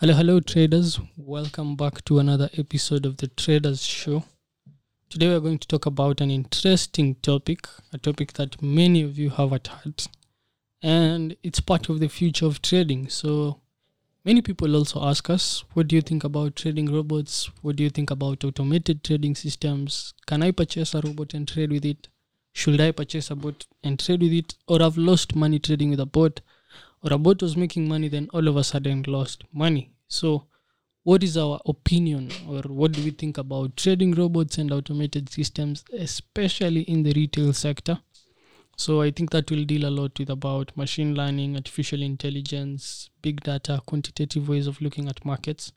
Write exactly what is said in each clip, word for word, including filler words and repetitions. Hello, hello traders. Welcome back to another episode of the Traders Show. Today we are going to talk about an interesting topic, a topic that many of you have at heart, and it's part of the future of trading. So many people also ask us, what do you think about trading robots? What do you think about automated trading systems? Can I purchase a robot and trade with it? Should I purchase a bot and trade with it? Or I've lost money trading with a bot? Or a bot was making money, then all of a sudden lost money. So what is our opinion, or what do we think about trading robots and automated systems, especially in the retail sector? So I think that will deal a lot with about machine learning, artificial intelligence, big data, quantitative ways of looking at markets.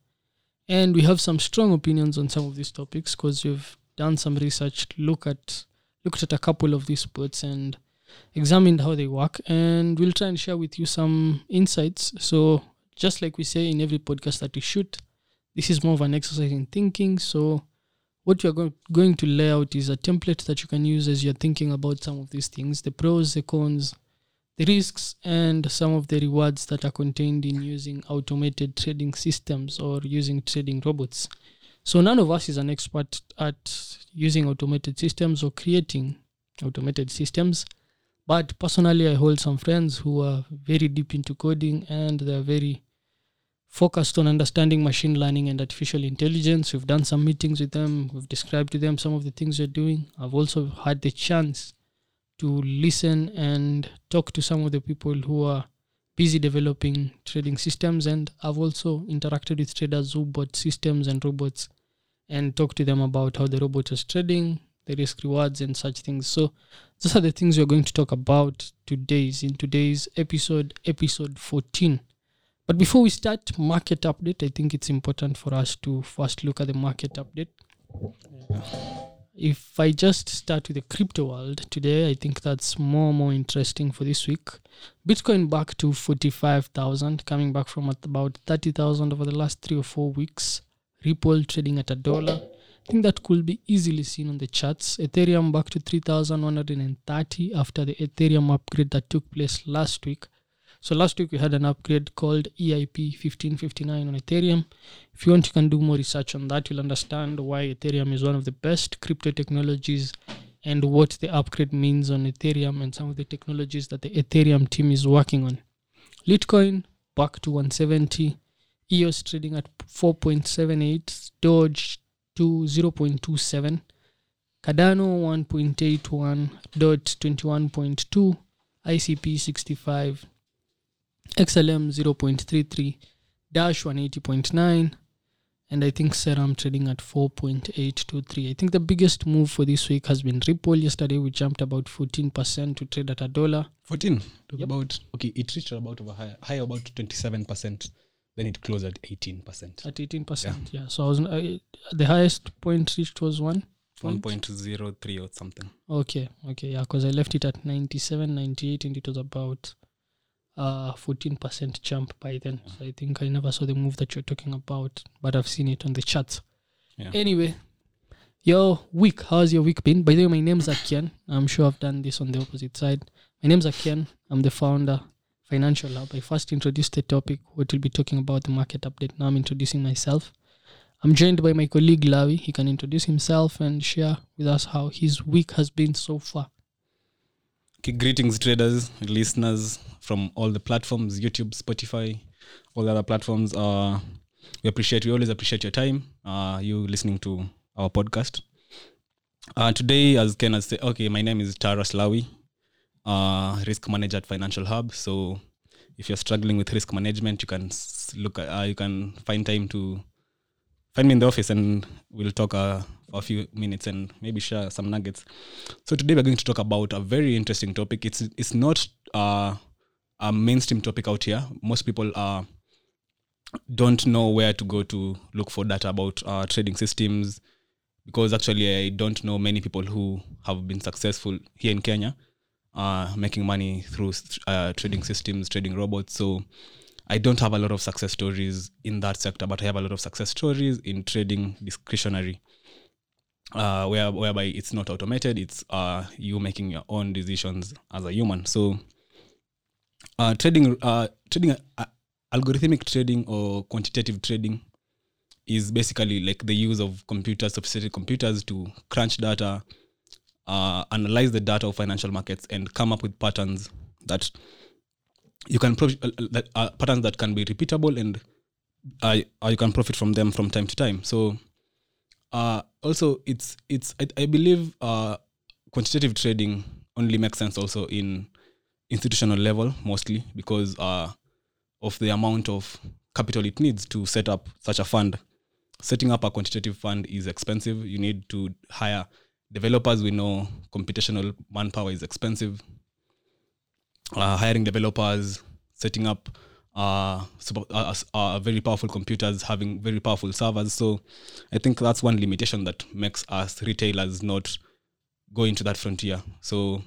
And we have some strong opinions on some of these topics because we've done some research, look at, looked at a couple of these bots and examined how they work, and we'll try and share with you some insights. So just like we say in every podcast that we shoot, this is more of an exercise in thinking. So what you're go- going to lay out is a template that you can use as you're thinking about some of these things, the pros, the cons, the risks, and some of the rewards that are contained in using automated trading systems or using trading robots. So none of us is an expert at using automated systems or creating automated systems. But personally, I hold some friends who are very deep into coding, and they're very focused on understanding machine learning and artificial intelligence. We've done some meetings with them. We've described to them some of the things we're doing. I've also had the chance to listen and talk to some of the people who are busy developing trading systems. And I've also interacted with traders who bought systems and robots and talked to them about how the robot was trading, the risk rewards and such things. So those are the things we're going to talk about today's in today's episode, episode fourteen. But before we start, market update, I think it's important for us to first look at the market update. If I just start with the crypto world today, I think that's more more interesting for this week. Bitcoin back to forty-five thousand, coming back from at about thirty thousand over the last three or four weeks. Ripple trading at a dollar. I think that could be easily seen on the charts. Ethereum back to three thousand one hundred thirty after the Ethereum upgrade that took place last week. So last week we had an upgrade called E I P fifteen fifty-nine on Ethereum. If you want, you can do more research on that. You'll understand why Ethereum is one of the best crypto technologies and what the upgrade means on Ethereum and some of the technologies that the Ethereum team is working on. Litecoin back to one seventy. E O S trading at four point seven eight. Doge to zero point two seven, Cardano one point eight one, D O T twenty-one point two, I C P sixty-five, X L M zero point three three, Dash one eighty point nine, and I think Serum trading at four point eight two three. I think the biggest move for this week has been Ripple. Yesterday we jumped about fourteen percent to trade at a dollar. fourteen? Yep. About okay, it reached about over higher, higher about twenty-seven percent. Then it closed at eighteen percent. At eighteen percent, yeah. yeah. So I was I, the highest point reached was one? one point zero three or something. Okay, okay, yeah, because I left it at ninety-seven, ninety-eight, and it was about uh fourteen percent jump by then. Yeah. So I think I never saw the move that you're talking about, but I've seen it on the charts. Yeah. Anyway, your week, how's your week been? By the way, my name's Akian. I'm sure I've done this on the opposite side. My name's Akian. I'm the founder Financial Hub. I first introduced the topic, what we'll be talking about, the market update. Now I'm introducing myself. I'm joined by my colleague Lawi. He can introduce himself and share with us how his week has been so far. Okay, greetings traders, listeners from all the platforms, YouTube, Spotify, all the other platforms. Uh, we appreciate, we always appreciate your time, uh, you listening to our podcast. Uh, today, as Ken has said, okay, my name is Taras Lawi. Uh, risk manager at Financial Hub. So if you're struggling with risk management, you can look at, uh, you can find time to find me in the office, and we'll talk uh, for a few minutes and maybe share some nuggets. So today we're going to talk about a very interesting topic. It's it's not uh, a mainstream topic out here. Most people uh, don't know where to go to look for data about uh, trading systems, because actually I don't know many people who have been successful here in Kenya Uh, making money through uh, trading systems, trading robots. So I don't have a lot of success stories in that sector, but I have a lot of success stories in trading discretionary, uh, where, whereby it's not automated. It's uh, you making your own decisions as a human. So uh, trading, uh, trading, uh, algorithmic trading or quantitative trading is basically like the use of computers, sophisticated computers, to crunch data, uh, analyze the data of financial markets, and come up with patterns that you can pro- uh, that uh, patterns that can be repeatable, and uh, you can profit from them from time to time. So, uh, also it's it's I, I believe uh, quantitative trading only makes sense also in institutional level, mostly because uh, of the amount of capital it needs to set up such a fund. Setting up a quantitative fund is expensive. You need to hire developers. We know computational manpower is expensive. Uh, hiring developers, setting up uh, super, uh, uh, very powerful computers, having very powerful servers. So I think that's one limitation that makes us retailers not go into that frontier. So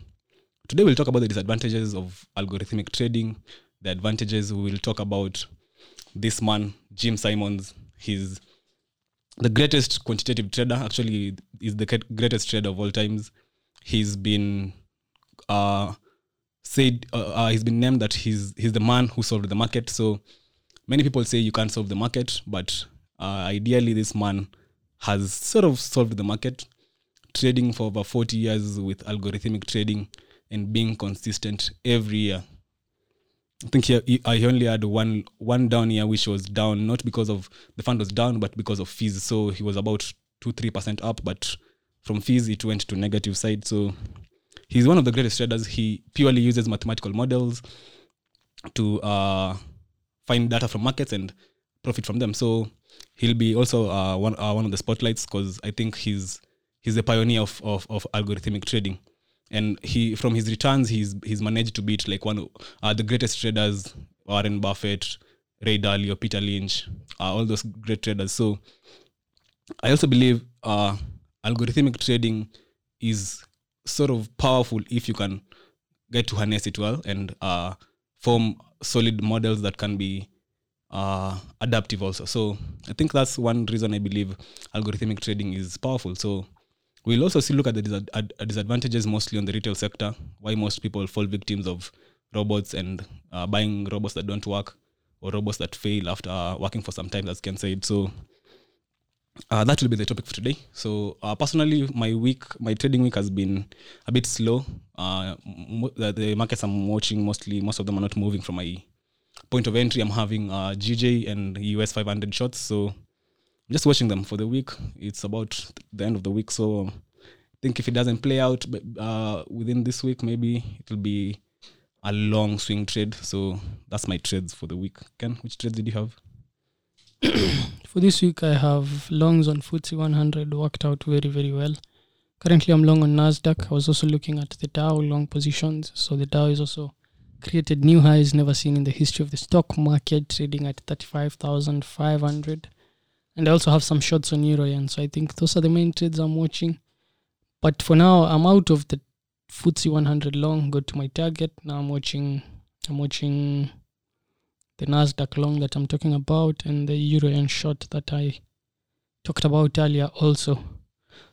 today we'll talk about the disadvantages of algorithmic trading, the advantages. We will talk about this man, Jim Simons. He's the greatest quantitative trader. Actually, is the greatest trader of all times. He's been uh, said. Uh, uh, he's been named that he's he's the man who solved the market. So many people say you can't solve the market, but uh, ideally, this man has sort of solved the market. Trading for over forty years with algorithmic trading and being consistent every year. I think here I only had one one down year, which was down not because of the fund was down, but because of fees. So he was about two three percent up, but from fees it went to negative side. So he's one of the greatest traders. He purely uses mathematical models to uh, find data from markets and profit from them. So he'll be also uh, one uh, one of the spotlights because I think he's he's the pioneer of of, of algorithmic trading. And he, from his returns, he's he's managed to beat like one of uh, the greatest traders, Warren Buffett, Ray Dalio, Peter Lynch, uh, all those great traders. So I also believe uh, algorithmic trading is sort of powerful if you can get to harness it well and uh, form solid models that can be uh, adaptive also. So I think that's one reason I believe algorithmic trading is powerful. So we'll also see look at the disadvantages mostly on the retail sector, why most people fall victims of robots and uh, buying robots that don't work or robots that fail after working for some time, as Ken said. So uh, that will be the topic for today. So uh, personally, my week, my trading week has been a bit slow. Uh, the markets I'm watching, mostly, most of them are not moving from my point of entry. I'm having uh, G J and U S five hundred shots. So just watching them for the week. It's about the end of the week, so I think if it doesn't play out uh, within this week, maybe it will be a long swing trade. So that's my trades for the week. Ken, which trades did you have? For this week, I have longs on F T S E one hundred, worked out very, very well. Currently, I'm long on NASDAQ. I was also looking at the Dow long positions. So the Dow is also created new highs never seen in the history of the stock market, trading at thirty-five thousand five hundred. And I also have some shots on Euro, and so I think those are the main trades I'm watching. But for now, I'm out of the F T S E one hundred long, go to my target. Now I'm watching I'm watching the NASDAQ long that I'm talking about and the Euro and short that I talked about earlier also.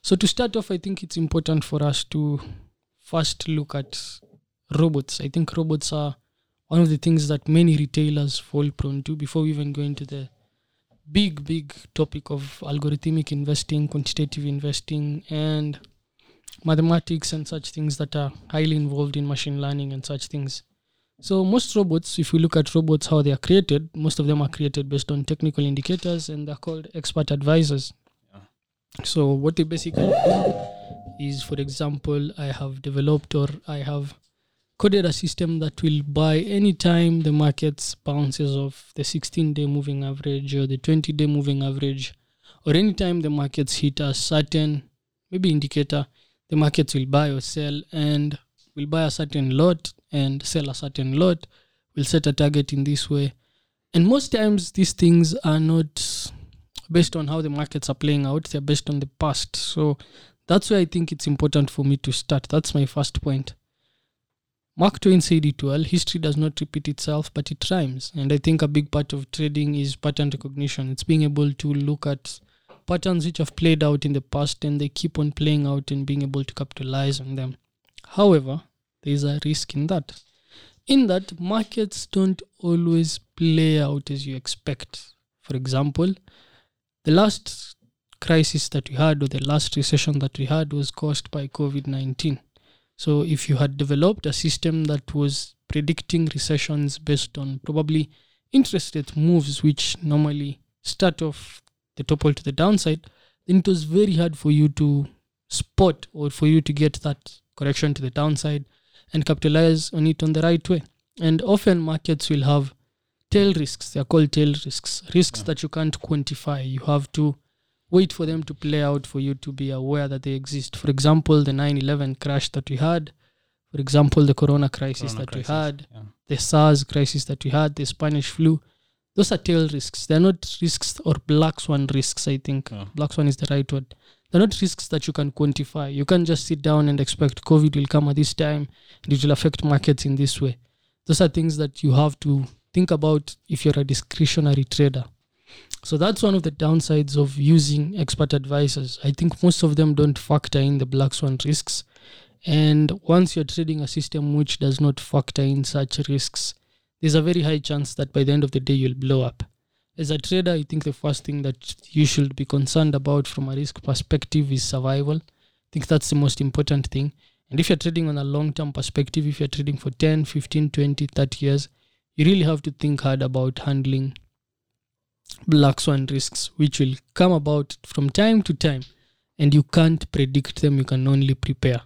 So to start off, I think it's important for us to first look at robots. I think robots are one of the things that many retailers fall prone to before we even go into the big, big topic of algorithmic investing, quantitative investing, and mathematics and such things that are highly involved in machine learning and such things. So most robots, if we look at robots, how they are created, most of them are created based on technical indicators and they're called expert advisors. Yeah. So what they basically do is, for example, I have developed or I have coded a system that will buy any time the markets bounces off the sixteen-day moving average or the twenty-day moving average, or any time the markets hit a certain maybe indicator, the markets will buy or sell, and will buy a certain lot and sell a certain lot. We'll set a target in this way, and most times these things are not based on how the markets are playing out; they're based on the past. So that's why I think it's important for me to start. That's my first point. Mark Twain said it well, history does not repeat itself, but it rhymes. And I think a big part of trading is pattern recognition. It's being able to look at patterns which have played out in the past and they keep on playing out and being able to capitalize on them. However, there is a risk in that in that markets don't always play out as you expect. For example, the last crisis that we had, or the last recession that we had, was caused by COVID nineteen. So if you had developed a system that was predicting recessions based on probably interest rate moves, which normally start off the topple to the downside, then it was very hard for you to spot or for you to get that correction to the downside and capitalize on it on the right way. And often markets will have tail risks. They are called tail risks, risks yeah. that you can't quantify. You have to wait for them to play out for you to be aware that they exist. For example, the nine eleven crash that we had, for example, the corona crisis corona that crisis, we had, yeah. the SARS crisis that we had, the Spanish flu. Those are tail risks. They're not risks or black swan risks, I think. Yeah. Black swan is the right word. They're not risks that you can quantify. You can't just sit down and expect COVID will come at this time and it will affect markets in this way. Those are things that you have to think about if you're a discretionary trader. So that's one of the downsides of using expert advisors. I think most of them don't factor in the black swan risks. And once you're trading a system which does not factor in such risks, there's a very high chance that by the end of the day, you'll blow up. As a trader, I think the first thing that you should be concerned about from a risk perspective is survival. I think that's the most important thing. And if you're trading on a long-term perspective, if you're trading for ten, fifteen, twenty, thirty years, you really have to think hard about handling black swan risks, which will come about from time to time, and you can't predict them. You can only prepare.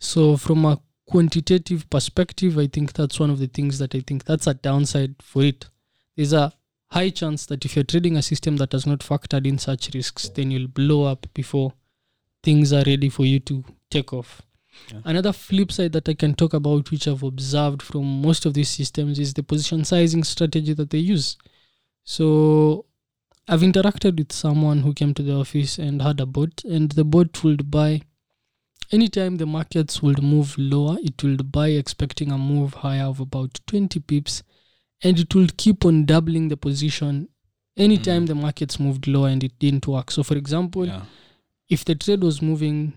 So from a quantitative perspective, I think that's one of the things that I think that's a downside for it. There's a high chance that if you're trading a system that has not factored in such risks, then you'll blow up before things are ready for you to take off. Yeah. Another flip side that I can talk about, which I've observed from most of these systems, is the position sizing strategy that they use. So I've interacted with someone who came to the office and had a bot, and the bot would buy anytime the markets would move lower. It would buy expecting a move higher of about twenty pips, and it would keep on doubling the position anytime mm. the markets moved lower, and it didn't work. So for example, yeah. if the trade was moving,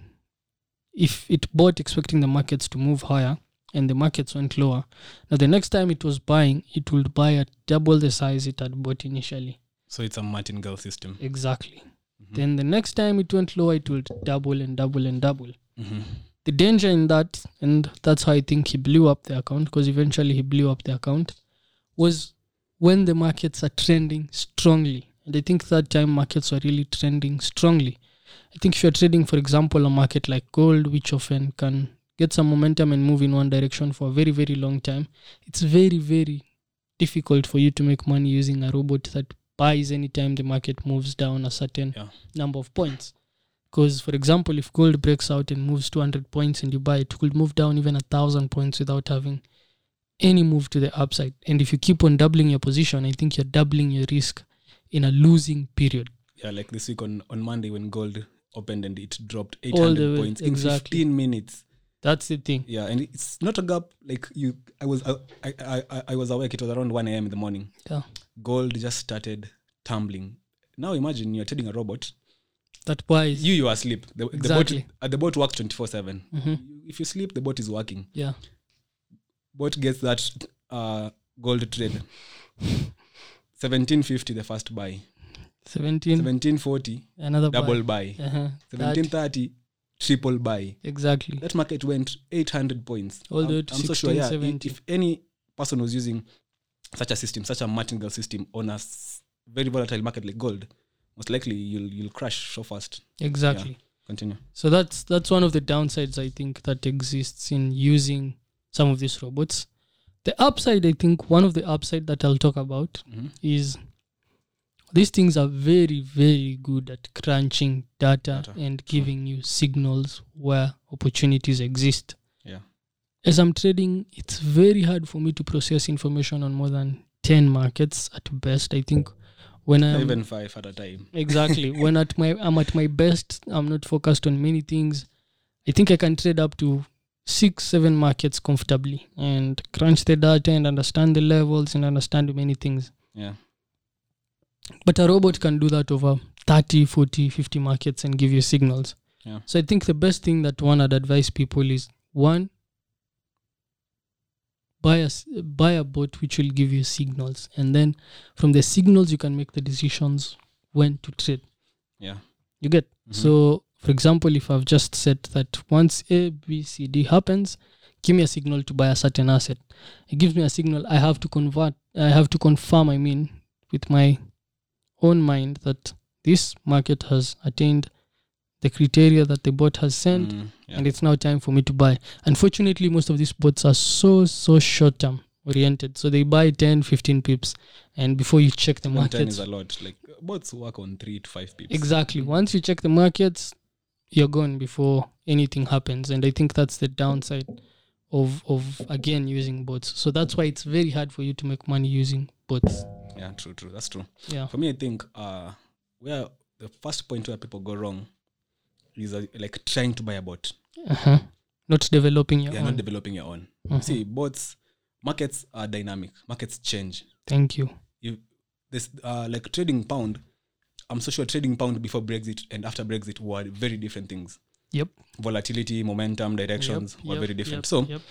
if it bought expecting the markets to move higher and the markets went lower, now the next time it was buying, it would buy at double the size it had bought initially. So it's a martingale system. Exactly. Mm-hmm. Then the next time it went lower, it would double and double and double. Mm-hmm. The danger in that, and that's how I think he blew up the account, because eventually he blew up the account, was when the markets are trending strongly. And I think that time markets were really trending strongly. I think if you're trading, for example, a market like gold, which often can get some momentum and move in one direction for a very, very long time, it's very, very difficult for you to make money using a robot that buys anytime the market moves down a certain yeah. number of points. Because, for example, if gold breaks out and moves two hundred points and you buy it, it could move down even one thousand points without having any move to the upside. And if you keep on doubling your position, I think you're doubling your risk in a losing period. Yeah, like this week on, on Monday when gold opened and it dropped eight hundred points exactly. in fifteen minutes. That's the thing. Yeah, and it's not a gap. Like you, I was, I, I, I, I was awake. It was around one a.m. in the morning. Yeah, gold just started tumbling. Now imagine you're trading a robot. That buys you. You are asleep. The, exactly. The bot, uh, the bot works twenty-four seven. Mm-hmm. If you sleep, the bot is working. Yeah. Bot gets that uh, gold trade. seventeen fifty the first buy. seventeen forty another double buy, buy. Uh-huh. seventeen thirty triple buy. Exactly. That market went eight hundred points. All I'm, I'm so sure, yeah, if any person was using such a system, such a martingale system on a very volatile market like gold, most likely you'll you'll crash so fast. Exactly. Yeah. Continue. So that's that's one of the downsides I think that exists in using some of these robots. The upside, I think one of the upside that I'll talk about mm-hmm. is these things are very, very good at crunching data, data. and giving you signals where opportunities exist. Yeah. As I'm trading, it's very hard for me to process information on more than ten markets at best. I think when I'm... Even five at a time. Exactly. When at my I'm at my best, I'm not focused on many things. I think I can trade up to six, seven markets comfortably and crunch the data and understand the levels and understand many things. Yeah. But a robot can do that over thirty, forty, fifty markets and give you signals. Yeah. So I think the best thing that one would advise people is, one, buy a, buy a bot which will give you signals, and then from the signals you can make the decisions when to trade. Yeah, you get. Mm-hmm. So for example, if I've just said that once A, B, C, D happens, give me a signal to buy a certain asset. It gives me a signal. I have to convert. I have to confirm, I mean, with my own mind that this market has attained the criteria that the bot has sent, mm, yeah. and it's now time for me to buy. Unfortunately, most of these bots are so, so short-term oriented. So they buy ten, fifteen pips, and before you check the markets... ten is a lot. Like, bots work on three to five pips. Exactly. Once you check the markets, you're gone before anything happens. And I think that's the downside of, of again, using bots. So that's why it's very hard for you to make money using bots. Yeah, true, true. That's true. Yeah. For me, I think uh, where the first point where people go wrong is uh, like trying to buy a bot. Uh-huh. Not developing your yeah, own. Yeah, not developing your own. Uh-huh. See, bots, markets are dynamic. Markets change. Thank you. You this uh, like trading pound, I'm so sure trading pound before Brexit and after Brexit were very different things. Yep. Volatility, momentum, directions yep, were yep, very different. Yep, so yep.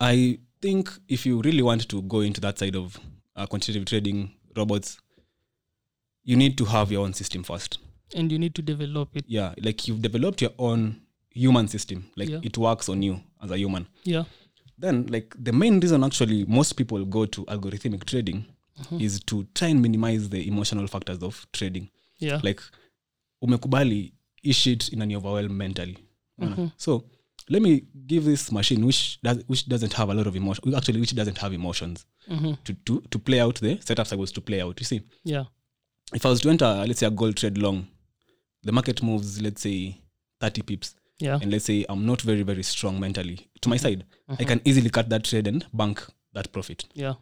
I think if you really want to go into that side of uh, quantitative trading, robots, you need to have your own system first. And you need to develop it. Yeah. Like you've developed your own human system. Like yeah. it works on you as a human. Yeah. Then like the main reason actually most people go to algorithmic trading mm-hmm. is to try and minimize the emotional factors of trading. Yeah. Like umekubali is shit in an overwhelm mentally. Mm-hmm. So let me give this machine which does, which doesn't have a lot of emotion, actually which doesn't have emotions mm-hmm. to, to, to play out the setups I was to play out. You see? Yeah. If I was to enter, let's say a gold trade long, the market moves, let's say, thirty pips. Yeah. And let's say I'm not very, very strong mentally. To my mm-hmm. side, mm-hmm. I can easily cut that trade and bank that profit. Yeah.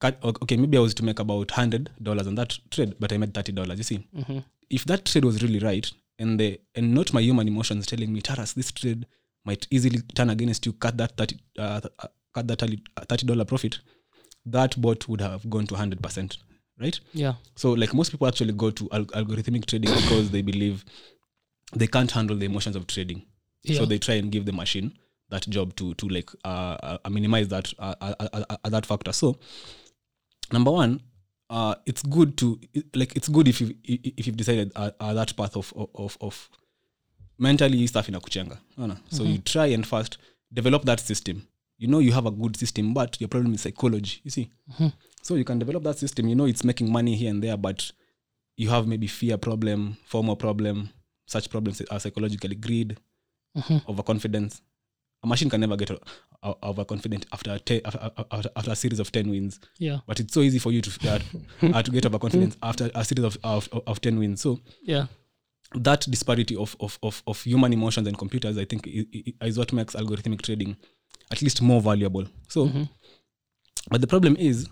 Cut, okay, maybe I was to make about one hundred dollars on that trade, but I made thirty dollars, you see. Mm-hmm. If that trade was really right, and the and not my human emotions telling me, Taras, this trade might easily turn against you, cut that thirty uh, cut that thirty dollars profit, that bot would have gone to one hundred percent. Right? Yeah. So like most people actually go to alg- algorithmic trading because they believe they can't handle the emotions of trading. Yeah. So they try and give the machine that job to to like uh, uh, minimize that uh, uh, uh, that factor. So number one, uh, it's good to like it's good if you if you've decided uh, uh, that path of of of mentally stuff in a kuchenga. So mm-hmm. you try and first develop that system. You know you have a good system, but your problem is psychology. You see. Mm-hmm. So you can develop that system. You know it's making money here and there, but you have maybe fear problem, FOMO problem. Such problems are psychologically greed, mm-hmm. overconfidence. A machine can never get overconfident after, te- after after a series of ten wins. Yeah. But it's so easy for you to uh, to get overconfidence after a series of, of of ten wins. So yeah, that disparity of of of, of human emotions and computers, I think, is, is what makes algorithmic trading at least more valuable. So, mm-hmm. but the problem is,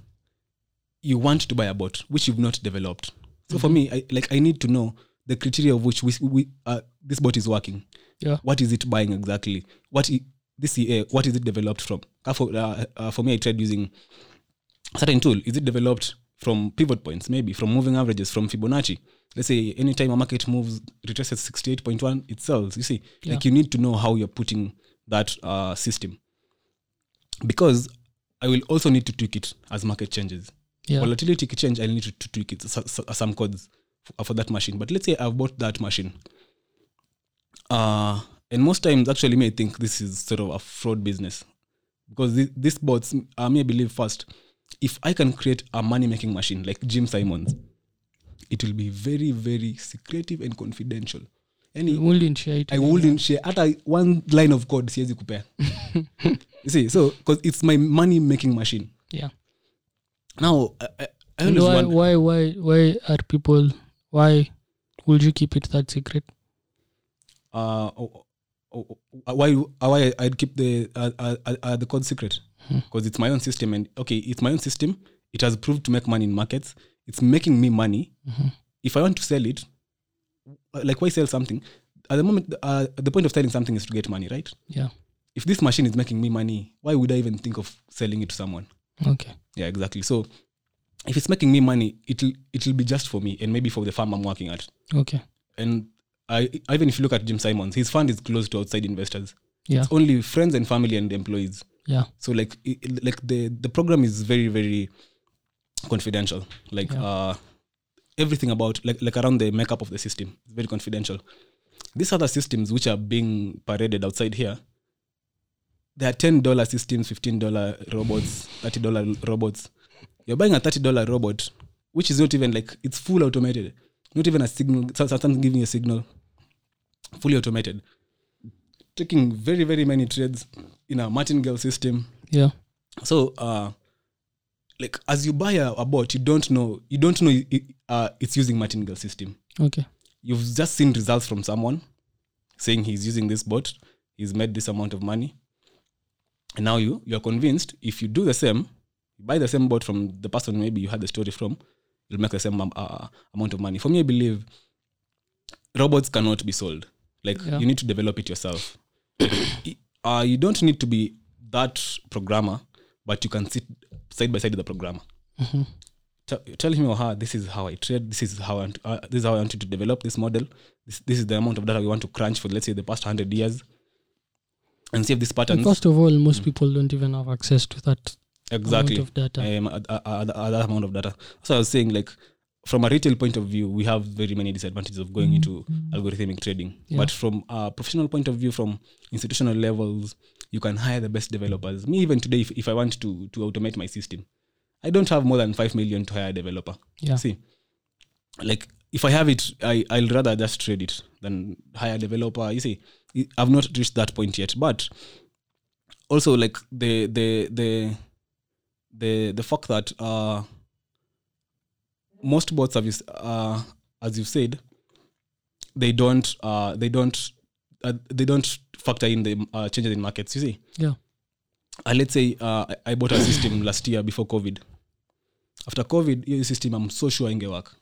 you want to buy a bot which you've not developed. So mm-hmm. for me, I, like I need to know the criteria of which we, we uh, this bot is working. Yeah. What is it buying exactly? What I, this E A? What is it developed from? For, uh, uh, for me, I tried using a certain tool. Is it developed from pivot points? Maybe from moving averages, from Fibonacci. Let's say anytime a market moves, retraces sixty-eight point one, it sells. You see, yeah. like you need to know how you're putting that uh, system, because I will also need to tweak it as market changes. Yeah. Volatility can change. I need to, to tweak it, so, so, some codes for, for that machine. But let's say I've bought that machine. Uh, and most times, actually, me, I think this is sort of a fraud business. Because this, this bots, I may believe first, if I can create a money-making machine like Jim Simons, it will be very, very secretive and confidential. And I wouldn't share it. I wouldn't share. At a, one line of code, siwezi kupea. You see, so, because it's my money-making machine. Yeah. Now, I, I always why, wonder, why, why, why are people? Why would you keep it that secret? Uh, oh, oh, oh, why, why I'd keep the uh, uh, uh, the code secret? Because hmm. it's my own system, and okay, it's my own system. It has proved to make money in markets. It's making me money. Mm-hmm. If I want to sell it, like why sell something? At the moment, uh, the point of selling something is to get money, right? Yeah. If this machine is making me money, why would I even think of selling it to someone? Okay. Yeah, exactly. So if it's making me money, it'll it'll be just for me and maybe for the firm I'm working at. Okay. And I even if you look at Jim Simons, his fund is closed to outside investors. Yeah. It's only friends and family and employees. Yeah. So like it, like the the program is very very confidential. Like yeah. uh, everything about like like around the makeup of the system is very confidential. These other systems which are being paraded outside here, there are ten dollar systems, fifteen dollar robots, thirty dollar robots. You're buying a thirty dollar robot, which is not even like, it's full automated. Not even a signal, something giving a signal. Fully automated. Taking very, very many trades in a martingale system. Yeah. So, uh, like, as you buy a, a bot, you don't know, you don't know it, uh, it's using martingale system. Okay. You've just seen results from someone saying he's using this bot, he's made this amount of money. And now you you are convinced if you do the same, buy the same bot from the person maybe you had the story from, you'll make the same uh, amount of money. For me, I believe robots cannot be sold. Like, yeah. you need to develop it yourself. uh, you don't need to be that programmer, but you can sit side by side with the programmer. Mm-hmm. Tell him or her, this is how I trade, this is how I, uh, this is how I want you to develop this model, this, this is the amount of data we want to crunch for, let's say, the past one hundred years, and see if this pattern. First of all, most mm. people don't even have access to that exactly. amount of data. Um, uh, uh, uh, uh, that amount of data. So I was saying, like, from a retail point of view, we have very many disadvantages of going mm. into mm. algorithmic trading. Yeah. But from a professional point of view, from institutional levels, you can hire the best developers. Me, even today, if, if I want to to automate my system, I don't have more than five million to hire a developer. Yeah. See, like if I have it, I, I'll rather just trade it than hire a developer. You see, I've not reached that point yet. But also like the the the the, the fact that uh, most bot service, uh, as you've said, they don't uh, they don't uh, they don't factor in the uh, changes in markets. You see. Yeah. Uh, let's say uh, I bought a system last year before COVID. After COVID, your system, I'm so sure ain't gonna work.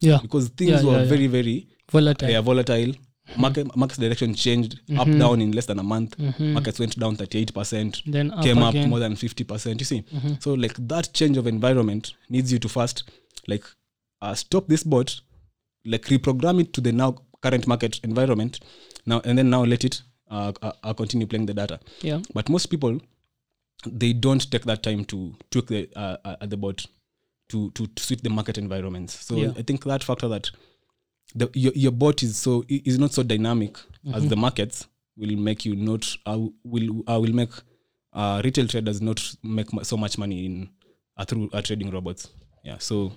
Yeah. Because things yeah, were yeah, very, yeah. very volatile. Uh, volatile. Mm-hmm. Market, market's direction changed mm-hmm. up, down in less than a month. Mm-hmm. Markets went down thirty-eight percent, then up came again. Up more than fifty percent. You see? Mm-hmm. So, like, that change of environment needs you to first, like, uh, stop this bot, like, reprogram it to the now current market environment, now and then now let it uh, uh, continue playing the data. Yeah. But most people, they don't take that time to tweak the uh, uh, the bot to, to to suit the market environments. So yeah. I think that factor that the your, your bot is so is not so dynamic mm-hmm. as the markets will make you not uh, will uh, will make uh, retail traders not make so much money in uh, through uh, trading robots. Yeah. So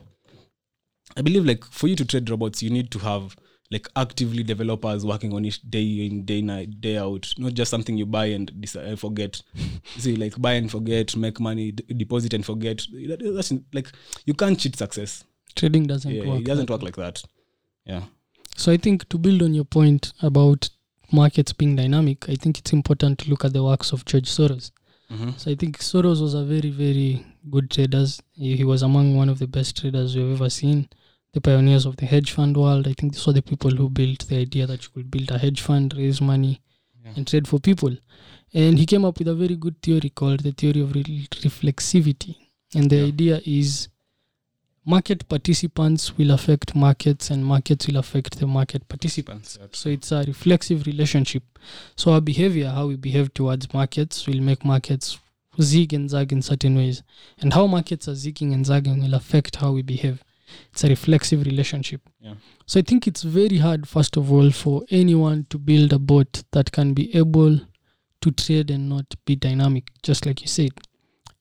I believe like for you to trade robots, you need to have like actively developers working on it day in, day night, day out. Not just something you buy and dis- forget. See, like buy and forget, make money, d- deposit and forget. That's like you can't cheat success. Trading doesn't yeah, work. It doesn't work like that. Yeah. So I think to build on your point about markets being dynamic, I think it's important to look at the works of George Soros. Mm-hmm. So I think Soros was a very, very good trader. He was among one of the best traders we've ever seen. The pioneers of the hedge fund world. I think these were the people who built the idea that you could build a hedge fund, raise money, yeah. and trade for people. And he came up with a very good theory called the theory of re- reflexivity. And the yeah. idea is market participants will affect markets and markets will affect the market participants. Yep. So it's a reflexive relationship. So our behavior, how we behave towards markets, will make markets zig and zag in certain ways. And how markets are zigging and zagging will affect how we behave. It's a reflexive relationship. Yeah. So I think it's very hard, first of all, for anyone to build a bot that can be able to trade and not be dynamic, just like you said.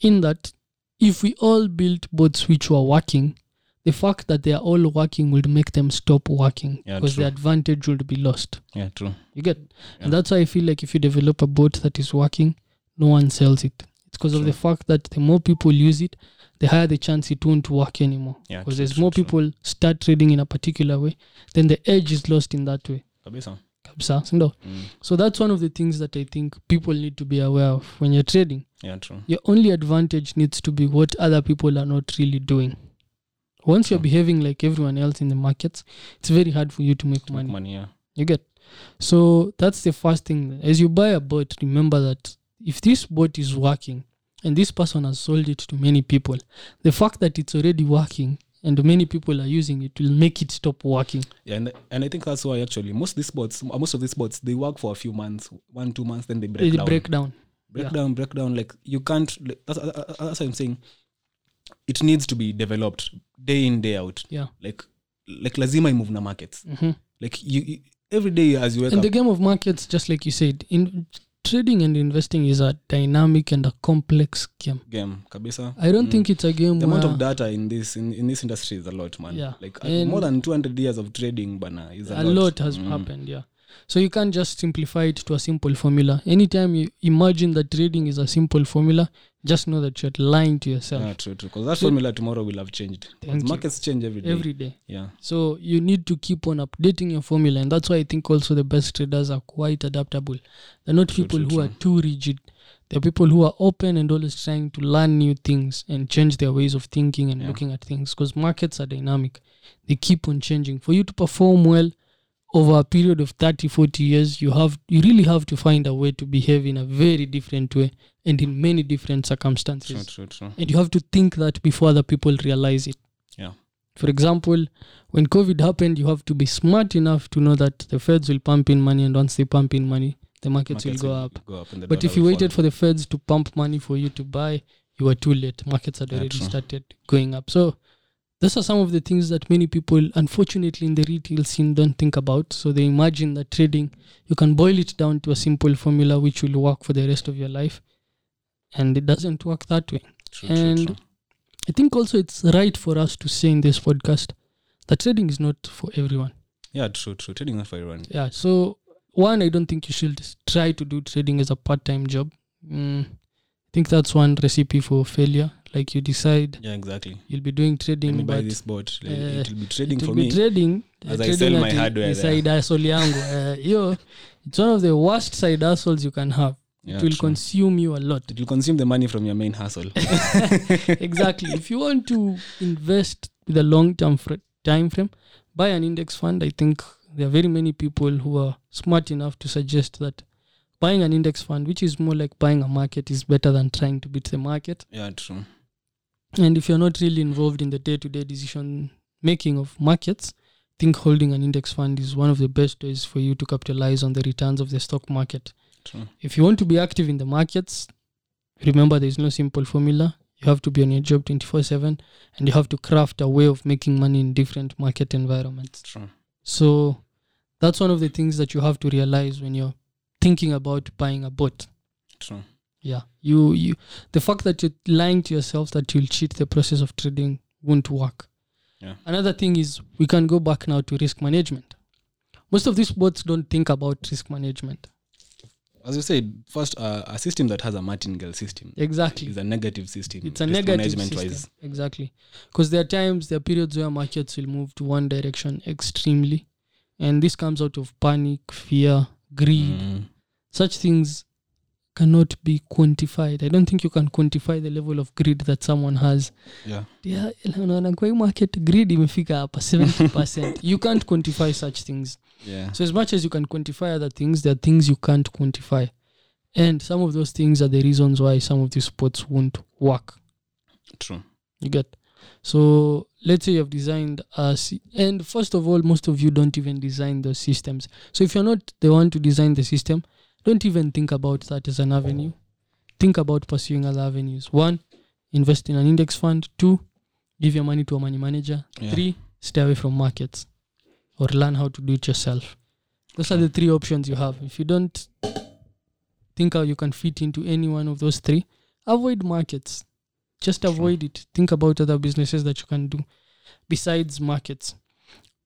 In that, if we all built bots which were working, the fact that they are all working would make them stop working yeah, because true. The advantage would be lost. Yeah, true. You get? Yeah. And that's why I feel like if you develop a bot that is working, no one sells it. It's because of the fact that the more people use it, the higher the chance it won't work anymore. Because yeah, there's true, more true. people start trading in a particular way, then the edge is lost in that way. Kabisa. Kabisa, sindo. Mm. So that's one of the things that I think people need to be aware of when you're trading. Yeah, true. Your only advantage needs to be what other people are not really doing. Once true. you're behaving like everyone else in the markets, it's very hard for you to make to money. Make money yeah. You get? So that's the first thing. As you buy a bot, remember that if this bot is working, and this person has sold it to many people, the fact that it's already working and many people are using it will make it stop working. Yeah, and and I think that's why actually most of these bots, most of these bots, they work for a few months, one, two months, then they break they down. They break down. breakdown, yeah. breakdown. Like you can't. That's, that's what I'm saying. It needs to be developed day in, day out. Yeah. Like, like lazima imove na markets. Mm-hmm. Like you, you every day as you wake up. And the game of markets, just like you said, in trading and investing is a dynamic and a complex game. Game, kabisa. I don't mm. think it's a game. The amount of data in this in, in this industry is a lot, man. Yeah. Like and more than two hundred years of trading, bana, is a, a lot. A lot has mm. happened, yeah. So you can't just simplify it to a simple formula. Anytime you imagine that trading is a simple formula, just know that you're lying to yourself. Yeah, true, true. Because that so formula tomorrow will have changed. Markets change every day. Every day. Yeah. So you need to keep on updating your formula. And that's why I think also the best traders are quite adaptable. They're not true, people true, who true. are too rigid. They're people who are open and always trying to learn new things and change their ways of thinking and yeah. looking at things. Because markets are dynamic. They keep on changing. For you to perform well, over a period of thirty, forty years, you have you really have to find a way to behave in a very different way and in many different circumstances. True, true, true. And you have to think that before other people realize it. Yeah. For example, when COVID happened, you have to be smart enough to know that the Feds will pump in money, and once they pump in money, the markets, markets will go up. Go up but if you waited fall. for the Feds to pump money for you to buy, you were too late. Markets had already yeah, started going up. So these are some of the things that many people, unfortunately, in the retail scene don't think about. So they imagine that trading, you can boil it down to a simple formula which will work for the rest of your life. And it doesn't work that way. True, and true, true. I think also it's right for us to say in this podcast that trading is not for everyone. Yeah, true, true. Trading is not for everyone. Yeah, so one, I don't think you should try to do trading as a part-time job. Mm, I think that's one recipe for failure. Like you decide, yeah, exactly. You'll be doing trading. Let me buy this boat. Like, uh, it'll be trading it'll for be me. Trading as trading I sell my hardware. Side hustle yangu. Uh, yo, it's one of the worst side hustles you can have. Yeah, it will true. consume you a lot. It will consume the money from your main hustle. Exactly. If you want to invest with a long-term fr- time frame, buy an index fund. I think there are very many people who are smart enough to suggest that buying an index fund, which is more like buying a market, is better than trying to beat the market. Yeah, true. And if you're not really involved in the day-to-day decision-making of markets, I think holding an index fund is one of the best ways for you to capitalize on the returns of the stock market. True. If you want to be active in the markets, remember there's no simple formula. You have to be on your job twenty-four seven, and you have to craft a way of making money in different market environments. True. So that's one of the things that you have to realize when you're thinking about buying a bot. True. Yeah, you, you. The fact that you're lying to yourself that you'll cheat the process of trading won't work. Yeah. Another thing is we can go back now to risk management. Most of these bots don't think about risk management. As you said, first, uh, a system that has a martingale system. Exactly. It's a negative system. It's a risk negative management system. Wise. Exactly. Because there are times, there are periods where markets will move to one direction extremely. And this comes out of panic, fear, greed. Mm. Such things cannot be quantified. I don't think you can quantify the level of greed that someone has. Yeah. Yeah, market greed imefika up seventy percent. You can't quantify such things. Yeah. So as much as you can quantify other things, there are things you can't quantify. And some of those things are the reasons why some of these spots won't work. True. You get. So let's say you've designed a... C- and first of all, most of you don't even design those systems. So if you're not the one to design the system, don't even think about that as an avenue. Think about pursuing other avenues. One, invest in an index fund. Two, give your money to a money manager. Yeah. Three, stay away from markets or learn how to do it yourself. Those are the three options you have. If you don't think how you can fit into any one of those three, avoid markets. Just avoid sure. it. Think about other businesses that you can do besides markets.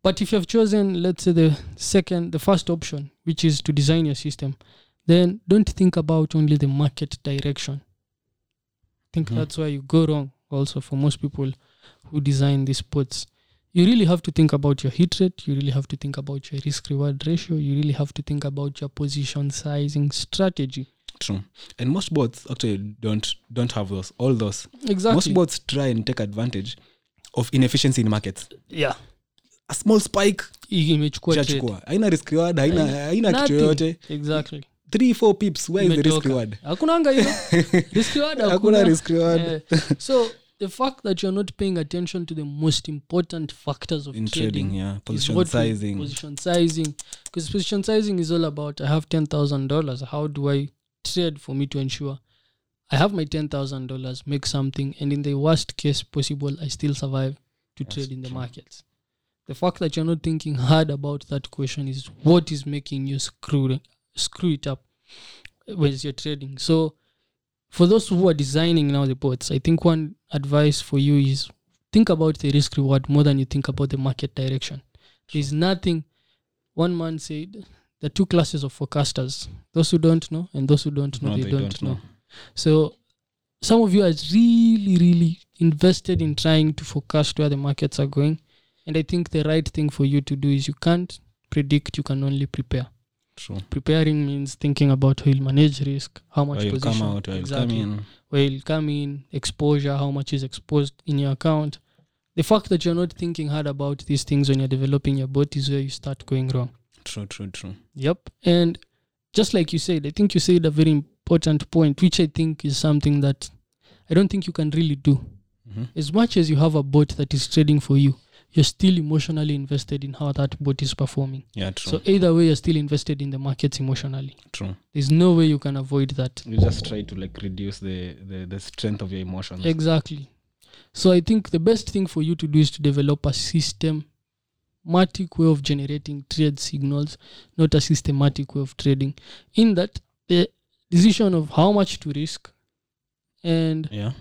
But if you have chosen, let's say, the second, the first option, which is to design your system, then don't think about only the market direction. I think mm-hmm. that's where you go wrong also for most people who design these bots. You really have to think about your hit rate. You really have to think about your risk-reward ratio. You really have to think about your position sizing strategy. True. And most bots actually don't don't have those, all those. Exactly. Most bots try and take advantage of inefficiency in markets. Yeah. A small spike. Haina risk reward, haina haina kitu yote. Exactly. Three, four pips, where is the risk reward? Hakunanga hiyo. Risk reward hakuna risk reward. So the fact that you're not paying attention to the most important factors of in trading, trading yeah. position sizing. Position sizing. Because position sizing is all about I have ten thousand dollars. How do I trade for me to ensure I have my ten thousand dollars, make something, and in the worst case possible, I still survive to That's trade in the true. markets. The fact that you're not thinking hard about that question is what is making you screw, screw it up when you're trading. So for those who are designing now the bots, I think one advice for you is think about the risk reward more than you think about the market direction. There's nothing. One man said there are two classes of forecasters, those who don't know and those who don't know, no, they, they don't, don't know. know. So some of you are really, really invested in trying to forecast where the markets are going. And I think the right thing for you to do is you can't predict, you can only prepare. True. Preparing means thinking about how you'll manage risk, how much where position, come out, where exactly, come in. where you'll come in, exposure, how much is exposed in your account. The fact that you're not thinking hard about these things when you're developing your bot is where you start going wrong. True, true, true. Yep. And just like you said, I think you said a very important point, which I think is something that I don't think you can really do. Mm-hmm. As much as you have a bot that is trading for you, you're still emotionally invested in how that bot is performing. Yeah, true. So either way, you're still invested in the markets emotionally. True. There's no way you can avoid that. You just try to like reduce the, the, the strength of your emotions. Exactly. So I think the best thing for you to do is to develop a systematic way of generating trade signals, not a systematic way of trading. In that, the decision of how much to risk and... yeah.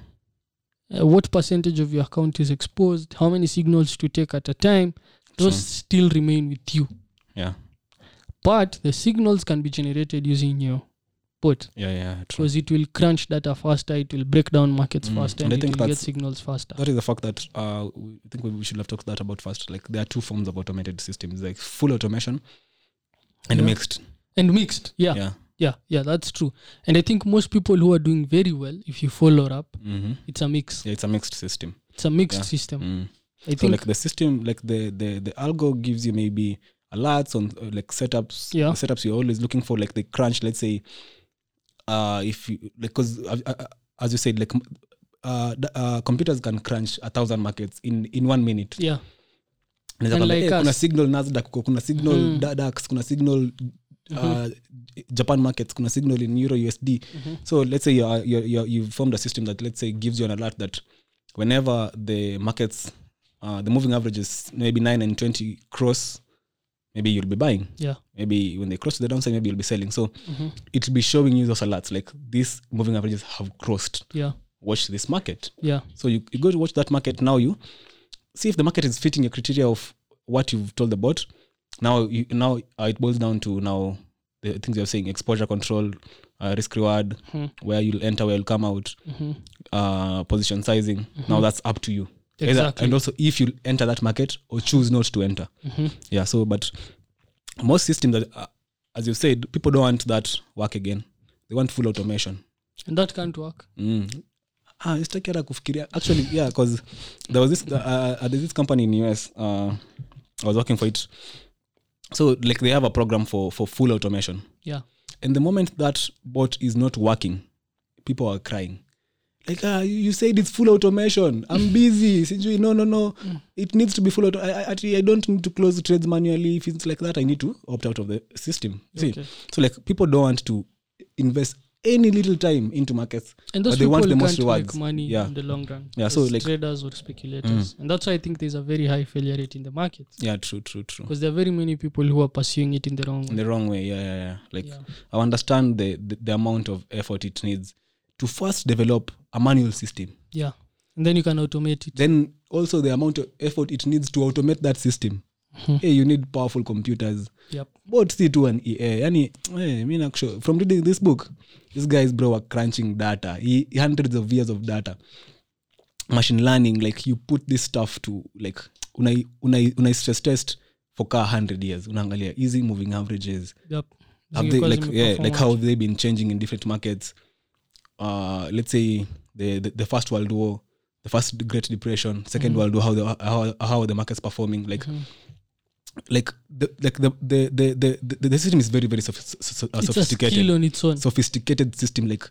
Uh, what percentage of your account is exposed, how many signals to take at a time, those True. still remain with you. Yeah. But the signals can be generated using your bot. Yeah, yeah. Because it will crunch data faster, it will break down markets mm. faster, and, and it will get signals faster. That is the fact that uh, we, I think we should have talked that about first. Like there are two forms of automated systems, like full automation and yeah. mixed. And mixed, yeah. Yeah. Yeah, yeah, that's true. And I think most people who are doing very well, if you follow up, mm-hmm. it's a mix. Yeah, it's a mixed system. It's a mixed yeah. system. Mm. I so think like the system, like the, the, the algo gives you maybe alerts on uh, like setups. Yeah. The setups you're always looking for, like the crunch. Let's say, uh, if you because like, uh, as you said, like uh, uh, computers can crunch a thousand markets in, in one minute. Yeah. And, and like, like hey, kuna signal NASDAQ, kuna signal mm. DAX, kuna signal. Uh, mm-hmm. Japan markets kuna signal in Euro U S D. Mm-hmm. So let's say you you you've formed a system that let's say gives you an alert that whenever the markets, uh, the moving averages maybe nine and twenty cross, maybe you'll be buying. Yeah. Maybe when they cross to the downside, maybe you'll be selling. So mm-hmm. it'll be showing you those alerts like these moving averages have crossed. Yeah. Watch this market. Yeah. So you, you go to watch that market now. You see if the market is fitting your criteria of what you've told the bot. Now, you, now uh, it boils down to now the things you're saying: exposure control, uh, risk reward, mm-hmm. where you'll enter, where you'll come out, mm-hmm. uh, position sizing. Mm-hmm. Now that's up to you. Exactly. Either, and also if you enter that market or choose not to enter. Mm-hmm. Yeah. So, but most systems that, uh, as you said, people don't want that work again. They want full automation. And that can't work. Mm. Ah, it's take care of kufikiria. Actually, yeah, because there was this uh, uh, there's this company in the U S. Uh, I was working for it. So, like, they have a program for, for full automation. Yeah. And the moment that bot is not working, people are crying. Like, ah, you said it's full automation. I'm busy. No, no, no. Mm. It needs to be full automation. I, actually, I don't need to close trades manually. If it's like that, I need to opt out of the system. Okay. See? So, like, people don't want to invest any little time into markets. And those but they people want the most rewards. Make money yeah. in the long run. Yeah, so like traders or speculators. Mm. And that's why I think there's a very high failure rate in the markets. Yeah, true, true, true. Because there are very many people who are pursuing it in the wrong way. In the wrong way, yeah, yeah, yeah. Like yeah. I understand the, the, the amount of effort it needs to first develop a manual system. Yeah. And then you can automate it. Then also the amount of effort it needs to automate that system. Mm-hmm. Hey, you need powerful computers. Yep. Both C two and E A. Yani, hey, I mean, actually, from reading this book, these guys, bro, are crunching data. He, hundreds of years of data. Machine learning, like, you put this stuff to, like, unai unai unai stress test for car one hundred years. Unangalia, easy moving averages. Yep. Have they, like, yeah, like how have they been changing in different markets? Uh, let's say the, the, the First World War, the First Great Depression, Second mm-hmm. World War, how the how how are the markets performing? Like, mm-hmm. Like the like the the the the, the system is very very soph- so, uh, it's sophisticated. It's a skill on its own. Sophisticated system like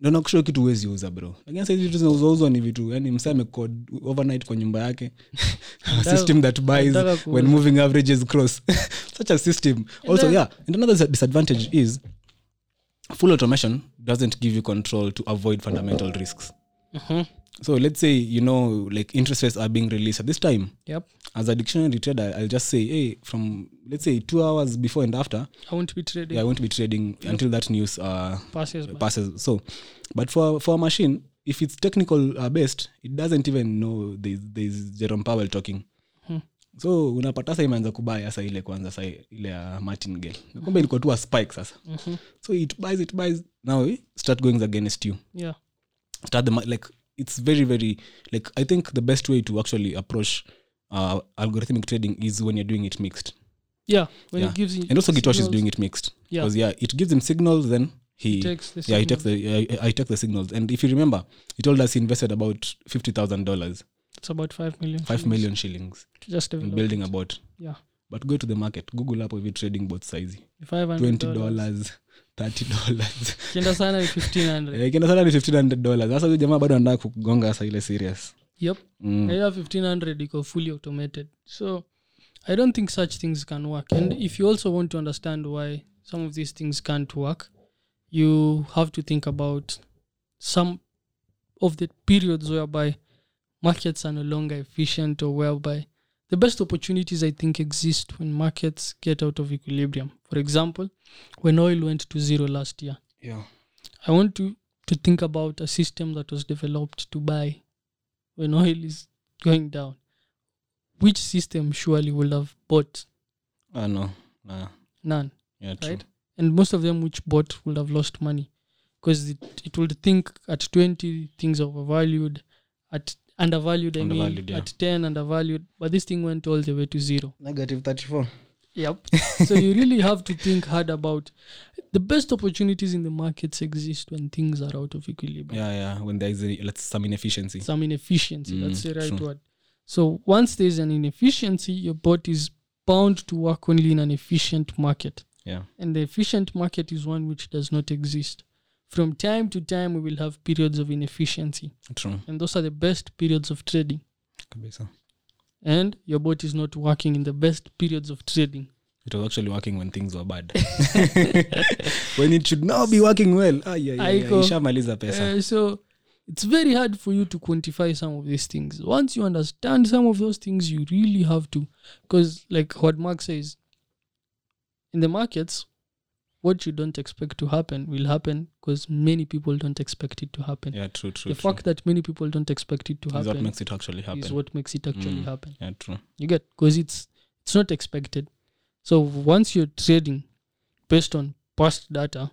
no na kushow kitu wezi uza bro. Again says it is also ni vitu yani msame code overnight kwa nyumba yake. A system that buys when moving averages cross. Such a system. Also yeah, and another disadvantage is full automation doesn't give you control to avoid fundamental risks. Mm-hmm. So let's say, you know, like interest rates are being released at this time. Yep. As a dictionary trader, I'll just say, hey, from, let's say, two hours before and after, I won't be trading. Yeah, I won't be trading yep. until that news uh, passes. Uh, passes. So, but for, for a machine, if it's technical uh, based, it doesn't even know there's, there's Jerome Powell talking. Hmm. So, unapata sasa imeanza kubaya sasa ile kwanza sasa ile ya martingale. Kumbe ilikuwa tu a spike sasa. Mm-hmm. So, it buys, it buys. Now, eh, start going against you. Yeah. Start the, like, it's very, very, like, I think the best way to actually approach uh, algorithmic trading is when you're doing it mixed. Yeah. When yeah. it gives you And also Gitosh is doing it mixed. Yeah. Because, yeah, it gives him signals, then he takes the signals. Yeah, he takes the, uh, I take the signals. And if you remember, he told us he invested about fifty thousand dollars. It's about five million. five million shillings. Just in building about. Yeah. But go to the market. Google up if you're trading both sides. twenty dollars. Thirty dollars. Kienda sana ni fifteen hundred. Kienda sana ni fifteen hundred dollars. Sasa huyu jamaa bado anataka kugonga sasa ile serious. Yep. Mm. I have fifteen hundred iko fully automated. So I don't think such things can work. And if you also want to understand why some of these things can't work, you have to think about some of the periods whereby markets are no longer efficient or whereby the best opportunities, I think, exist when markets get out of equilibrium. For example, when oil went to zero last year. Yeah. I want to, to think about a system that was developed to buy when oil is going down. Which system surely will have bought? Uh, no. Nah. None. Yeah, true. Right? And most of them which bought will have lost money because it, it would think at twenty things are overvalued, at Undervalued, I undervalued, mean, yeah. at ten, undervalued. But this thing went all the way to zero. Negative thirty-four. Yep. So you really have to think hard about the best opportunities in the markets exist when things are out of equilibrium. Yeah, yeah. When there is a, let's, some inefficiency. Some inefficiency. Mm, that's the right true. word. So once there's an inefficiency, your bot is bound to work only in an efficient market. Yeah. And the efficient market is one which does not exist. From time to time, we will have periods of inefficiency. True. And those are the best periods of trading. Kabisa. And your bot is not working in the best periods of trading. It was actually working when things were bad. When it should now be working well. Ah, yeah, yeah, yeah. Ishamaliza pesa. Uh, so, it's very hard for you to quantify some of these things. Once you understand some of those things, you really have to. Because, like what Mark says, in the markets, what you don't expect to happen will happen because many people don't expect it to happen. Yeah, true, true. The true. fact that many people don't expect it to happen is what makes it actually happen. Is what makes it actually mm. happen. Yeah, true. You get because it's it's not expected. So once you're trading based on past data,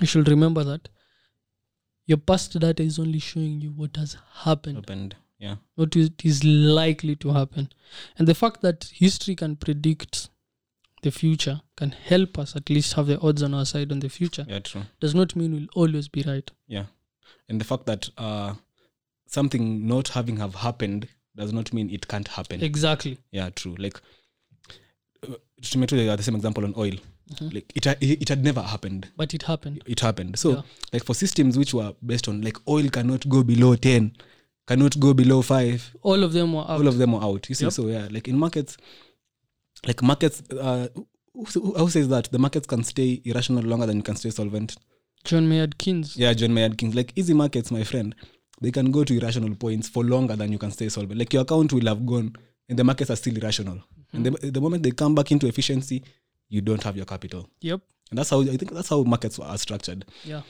you should remember that your past data is only showing you what has happened. Happened. Yeah. What is, is likely to happen, and the fact that history can predict the future can help us at least have the odds on our side on the future. Yeah, true. Does not mean we'll always be right. Yeah. And the fact that uh, something not having have happened does not mean it can't happen. Exactly. Yeah, true. Like, uh, to me too, the same example on oil. Mm-hmm. Like it, it it had never happened. But it happened. It happened. So, yeah. like for systems which were based on, like oil cannot go below ten, cannot go below five. All of them were out. All of them were out. You see, yep. so yeah, like in markets... Like markets, uh, who, who says that the markets can stay irrational longer than you can stay solvent? John Maynard Keynes. Yeah, John Maynard Keynes. Like easy markets, my friend, they can go to irrational points for longer than you can stay solvent. Like your account will have gone and the markets are still irrational. Mm-hmm. And the, the moment they come back into efficiency, you don't have your capital. Yep. And that's how, I think that's how markets are structured. Yeah.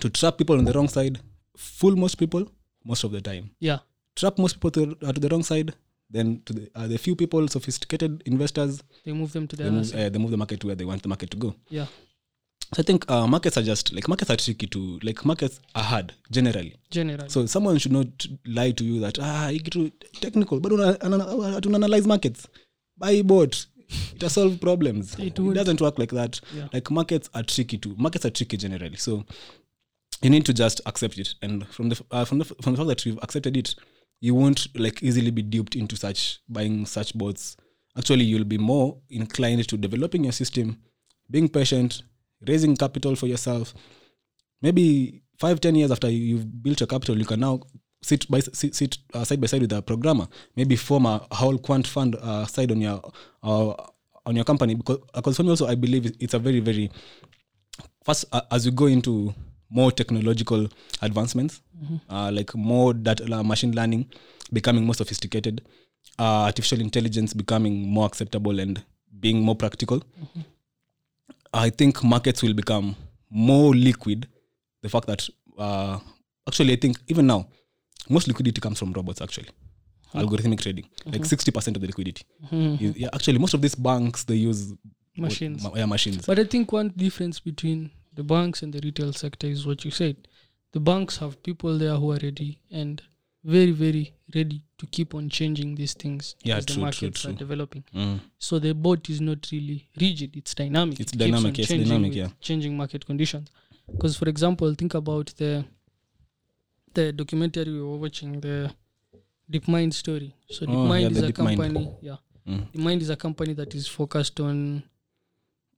To trap people on the wrong side, fool most people most of the time. Yeah. Trap most people to, uh, to the wrong side. Then to the, uh, the few people, sophisticated investors, they move them to the they move, uh, they move the market to where they want the market to go. Yeah. So I think uh, markets are just like markets are tricky to like markets are hard generally. Generally. So someone should not lie to you that ah it's technical, but I don't analyze markets. Buy bought. It will solve problems. It, it doesn't work like that. Yeah. Like markets are tricky to markets are tricky generally. So you need to just accept it, and from the uh, from the from the fact that you've accepted it, you won't like easily be duped into such buying such bots. Actually, you'll be more inclined to developing your system, being patient, raising capital for yourself. Maybe five, ten years after you've built your capital, you can now sit by sit, sit uh, side by side with a programmer. Maybe form a whole quant fund uh, side on your uh, on your company because because for me also I believe it's a very very first, uh, as we go into more technological advancements, mm-hmm. uh, like more data, machine learning becoming more sophisticated, uh, artificial intelligence becoming more acceptable and being more practical, mm-hmm. I think markets will become more liquid. The fact that uh, actually, I think even now, most liquidity comes from robots, actually. Mm-hmm. Algorithmic trading, mm-hmm. like sixty percent of the liquidity. Mm-hmm. Is, yeah, actually, most of these banks, they use machines. What, ma- yeah, machines. But I think one difference between the banks and the retail sector is what you said. The banks have people there who are ready and very, very ready to keep on changing these things yeah, as true, the markets true, true. are developing. Mm. So the board is not really rigid. It's dynamic. It's it dynamic. Yes, changing dynamic, yeah. Changing market conditions. Because, for example, think about the the documentary we were watching, the DeepMind story. So DeepMind oh, yeah, is a company. Mind. Yeah, mm. DeepMind is a company that is focused on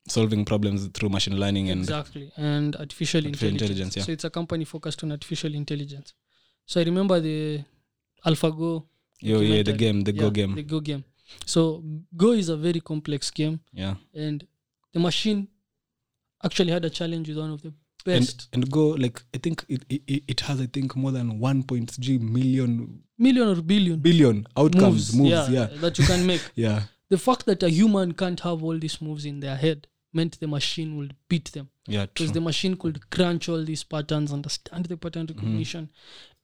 solving problems through machine learning and exactly and artificial, artificial intelligence. intelligence yeah. So it's a company focused on artificial intelligence. So I remember the AlphaGo. Oh yeah, the game, the yeah, Go game, the Go game. So Go is a very complex game. Yeah, and the machine actually had a challenge with one of the best. And, and Go, like I think it, it it has I think more than one point three million million or billion billion outcomes moves. moves yeah, yeah, that you can make. Yeah. The fact that a human can't have all these moves in their head meant the machine would beat them. Yeah, true. Because the machine could crunch all these patterns, understand the pattern recognition. Mm.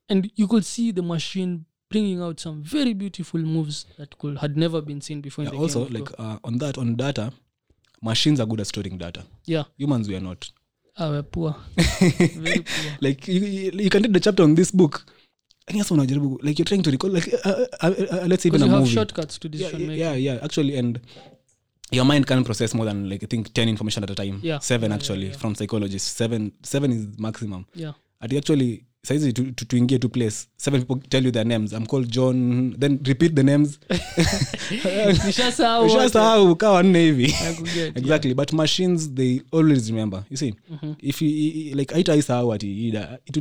And you could see the machine bringing out some very beautiful moves that could had never been seen before. Yeah, in the also, game like uh, on that, on data, machines are good at storing data. Yeah. Humans, we are not. Ah, we're poor. Very poor. Like, you, you can read the chapter on this book. Like, you're trying to recall, like, uh, uh, uh, let's say even a movie. Because you have shortcuts to decision yeah, making. Yeah, yeah, actually, and your mind can process more than, like, I think ten information at a time. Yeah. Seven, yeah, actually, yeah, yeah. From psychologists. Seven seven is maximum. Yeah. And actually, it's easy to, to, to engage to place. Seven people tell you their names. I'm called John. Then repeat the names. Exactly. Yeah. But machines, they always remember. You see, mm-hmm. if you, like, it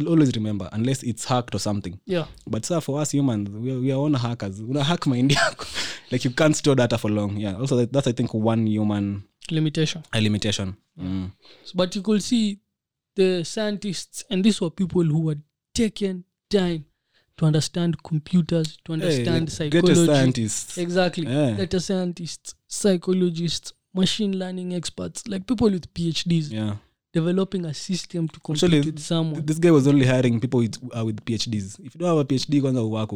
will always remember unless it's hacked or something. Yeah. But sir, for us humans, we are, we are all hackers. We are hack mind. Like, you can't store data for long. Yeah. Also, that, that's, I think, one human limitation. A limitation. Mm. But you could see the scientists, and these were people who were taken time to understand computers, to understand hey, psychology. Data scientists. Exactly. Yeah. Data scientists, psychologists, machine learning experts, like people with P H Ds, yeah. developing a system to compete Actually, with someone. This guy was only hiring people with, uh, with P H Ds. If you don't have a P H D, go and work.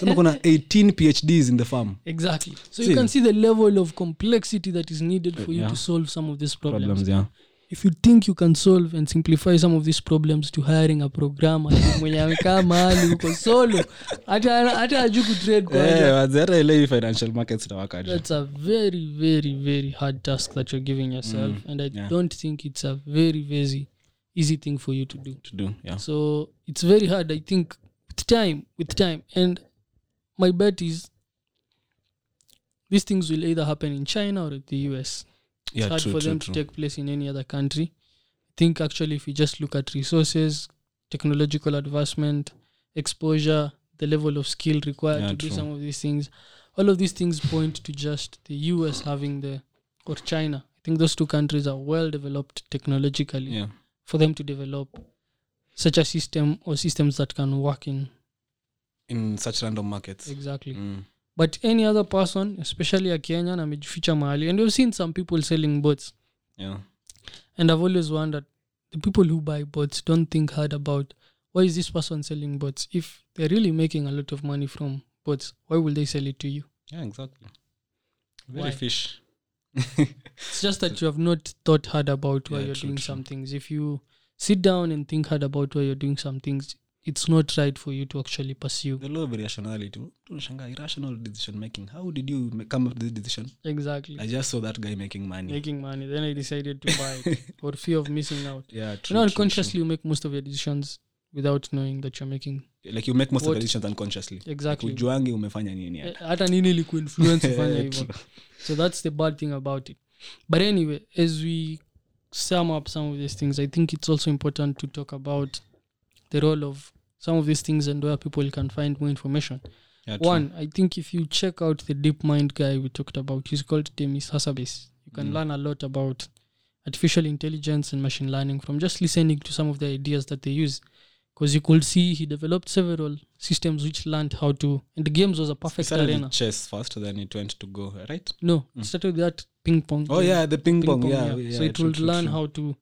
There are eighteen P H Ds in the firm. Exactly. So see? You can see the level of complexity that is needed for you yeah. to solve some of these problems. Problems, yeah. If you think you can solve and simplify some of these problems to hiring a programmer, solo, financial markets. That's a very, very, very hard task that you're giving yourself, mm, and I yeah. don't think it's a very, very easy thing for you to do. To do, yeah. So it's very hard. I think with time, with time, and my bet is these things will either happen in China or at the U S. It's yeah, hard true, for true, them true. to take place in any other country. I think actually if you just look at resources, technological advancement, exposure, the level of skill required yeah, to true. do some of these things, all of these things point to just the U S having the, or China. I think those two countries are well developed technologically yeah. for them to develop such a system or systems that can work in. In such random markets. Exactly. Mm. But any other person, especially a Kenyan, amejificha mahali. And we've seen some people selling bots. Yeah. And I've always wondered, the people who buy bots don't think hard about, why is this person selling bots? If they're really making a lot of money from bots, why will they sell it to you? Yeah, exactly. Very why? fish. It's just that you have not thought hard about why yeah, you're true, doing true. some things. If you sit down and think hard about why you're doing some things, it's not right for you to actually pursue. The law of irrationality. Irrational decision making. How did you come up with this decision? Exactly. I just saw that guy making money. Making money. Then I decided to buy it for fear of missing out. Yeah, true. You know, unconsciously true, true. you make most of your decisions without knowing that you're making. Like you make most what? of your decisions unconsciously. Exactly. Ujuangi umefanya nini. Hata nini liku influence ufanya hivyo. So that's the bad thing about it. But anyway, as we sum up some of these things, I think it's also important to talk about the role of some of these things and where people can find more information. Yeah, One, true. I think if you check out the DeepMind guy we talked about, he's called Demis Hassabis. You can mm. learn a lot about artificial intelligence and machine learning from just listening to some of the ideas that they use. Because you could see he developed several systems which learned how to, and the games was a perfect started arena. Started chess first, then it went to Go, right? No, mm. it started with that ping pong. Oh game. yeah, the ping, ping pong, pong yeah, yeah. yeah. So it true, would true, learn true. how to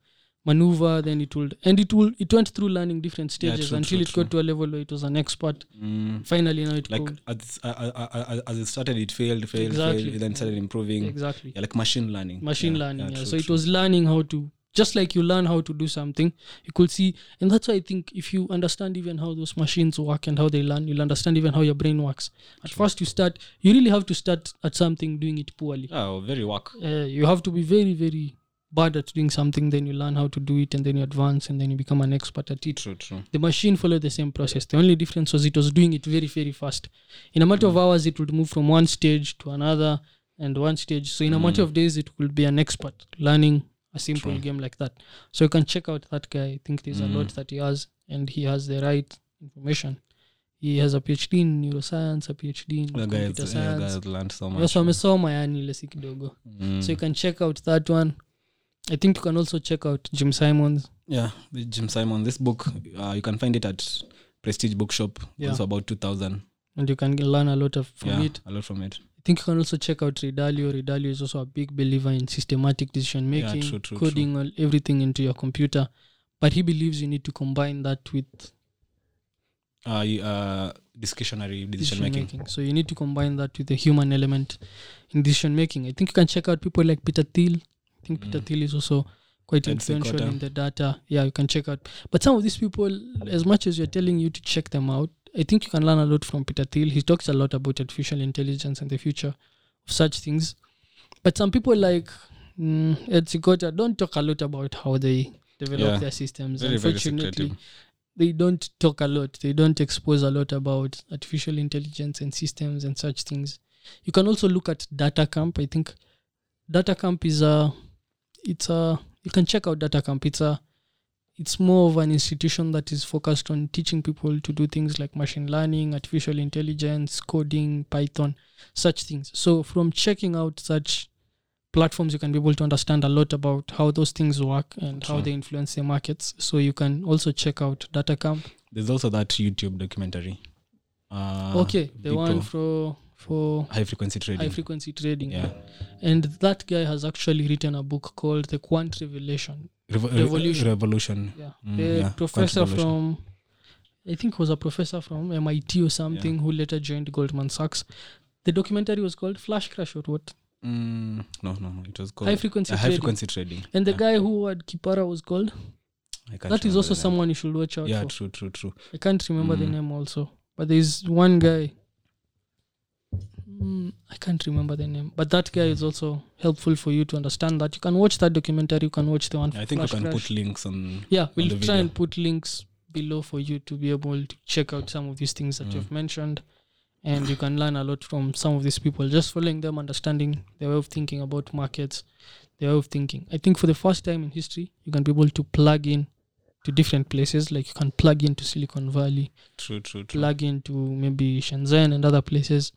maneuver, then it would, and it would, it went through learning different stages yeah, true, until true, it true. got to a level where it was an expert. Mm. Finally, now it like could. As, uh, uh, as it started, it failed, failed, exactly. failed, then started improving. Exactly. Yeah, like machine learning. Machine yeah, learning, yeah. yeah. True, so true. It was learning how to. Just like you learn how to do something, you could see, and that's why I think if you understand even how those machines work and how they learn, you'll understand even how your brain works. At sure. first, you start, you really have to start at something doing it poorly. Oh, very work. Uh, you have to be very, very bad at doing something, then you learn how to do it, and then you advance, and then you become an expert at it. True, true. The machine followed the same process. The only difference was it was doing it very, very fast. In a matter mm. of hours, it would move from one stage to another and one stage. So in mm. a matter of days, it would be an expert learning a simple True. game like that. So you can check out that guy. I think there's mm. a lot that he has, and he has the right information. He has a PhD in neuroscience, a PhD in the computer guys, science. Yeah, learned so much. Mm. So you can check out that one. I think you can also check out Jim Simons. Yeah, Jim Simons. This book, uh, you can find it at Prestige Bookshop. Yeah. Also about two thousand. And you can learn a lot of from yeah, it. a lot from it. I think you can also check out Ray Dalio. Ray Dalio is also a big believer in systematic decision making, yeah, true, true, coding true. all everything into your computer. But he believes you need to combine that with uh, uh, discretionary decision making. making. So you need to combine that with the human element in decision making. I think you can check out people like Peter Thiel. I think mm. Peter Thiel is also quite influential in the data. Yeah, you can check out. But some of these people, as much as you're telling you to check them out, I think you can learn a lot from Peter Thiel. He talks a lot about artificial intelligence and the future of such things. But some people like mm, Ed Sikota don't talk a lot about how they develop yeah. their systems. Very, Unfortunately, very they don't talk a lot. They don't expose a lot about artificial intelligence and systems and such things. You can also look at DataCamp. I think DataCamp is a... It's a... You can check out DataCamp. It's a... It's more of an institution that is focused on teaching people to do things like machine learning, artificial intelligence, coding, Python, such things. So from checking out such platforms, you can be able to understand a lot about how those things work and sure. how they influence the markets. So you can also check out DataCamp. There's also that YouTube documentary. Uh, okay, the one for... for high frequency trading. High frequency trading. Yeah. And that guy has actually written a book called The Quant Revelation. Revo- Revolution. Revolution. Yeah. Mm, a yeah. professor from, I think was a professor from M I T or something yeah. who later joined Goldman Sachs. The documentary was called Flash Crash or what? Mm, no, no, no. It was called High Frequency, uh, high trading. frequency trading. And the yeah. guy who had Kipara was called? I can't that is also someone you should watch out yeah, for. Yeah, true, true, true. I can't remember mm. the name also. But there's one guy. Mm, I can't remember the name, but that guy is also helpful for you to understand that. You can watch that documentary, you can watch the one. Yeah, I think Flash you can Crash. put links on. Yeah, we'll on the try video. and put links below for you to be able to check out some of these things that mm. you've mentioned, and you can learn a lot from some of these people. Just following them, understanding their way of thinking about markets, their way of thinking. I think for the first time in history, you can be able to plug in to different places, like you can plug into Silicon Valley, true, true, true. plug into maybe Shenzhen and other places.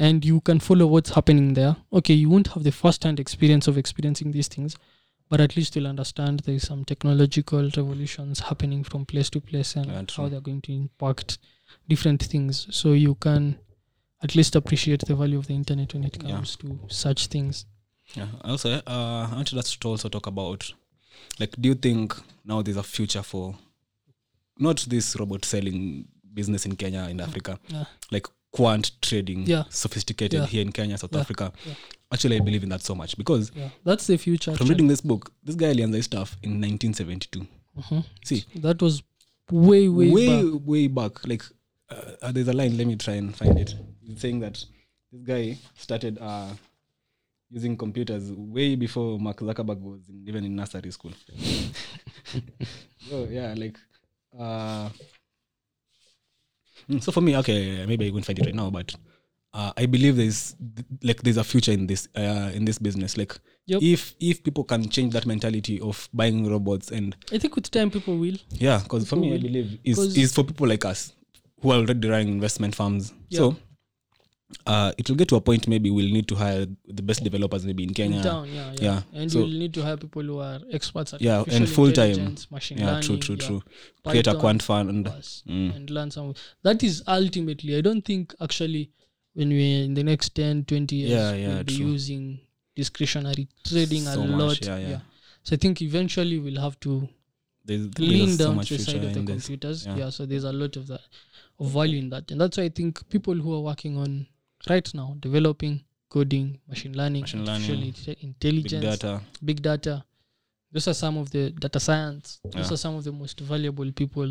And you can follow what's happening there. Okay, you won't have the first-hand experience of experiencing these things, but at least you'll understand there's some technological revolutions happening from place to place and yeah, how they're going to impact different things. So you can at least appreciate the value of the internet when it comes yeah. to such things. Yeah. Also, uh, I wanted us to also talk about, like, do you think now there's a future for not this robot selling business in Kenya and Africa, yeah. like quant trading, yeah. sophisticated yeah. here in Kenya, South yeah. Africa. Yeah. Actually, I believe in that so much because yeah. that's the future. From reading this book, this guy learned this stuff in nineteen seventy-two. Mm-hmm. See, that was way, way, way, back. way back. Like, uh, there's a line. Let me try and find it. It's saying that this guy started uh, using computers way before Mark Zuckerberg was in, even in nursery school. so yeah, like. Uh, So for me, okay, maybe I won't find it right now, but uh, I believe there's like there's a future in this uh, in this business. Like yep. if if people can change that mentality of buying robots, and I think with time people will. Yeah, because for me, will. I believe is is for people like us who are already running investment firms. Yeah. So uh, it will get to a point maybe we'll need to hire the best developers maybe in Kenya. In town, yeah, yeah. yeah. And so, we'll need to hire people who are experts at yeah, and full time. Machine yeah, learning, true, true, yeah, true. Python, create a quant fund mm. and learn something. That is ultimately, I don't think actually when we in the next ten, twenty years yeah, yeah, we'll be true. using discretionary trading so a much, lot. Yeah, yeah. yeah. So I think eventually we'll have to there's, lean there's down so to the side of the this. computers. Yeah. yeah, so there's a lot of that of value in that. And that's why I think people who are working on right now, developing, coding, machine learning, machine learning artificial intelligence, big data. big data, those are some of the data science. Yeah. Those are some of the most valuable people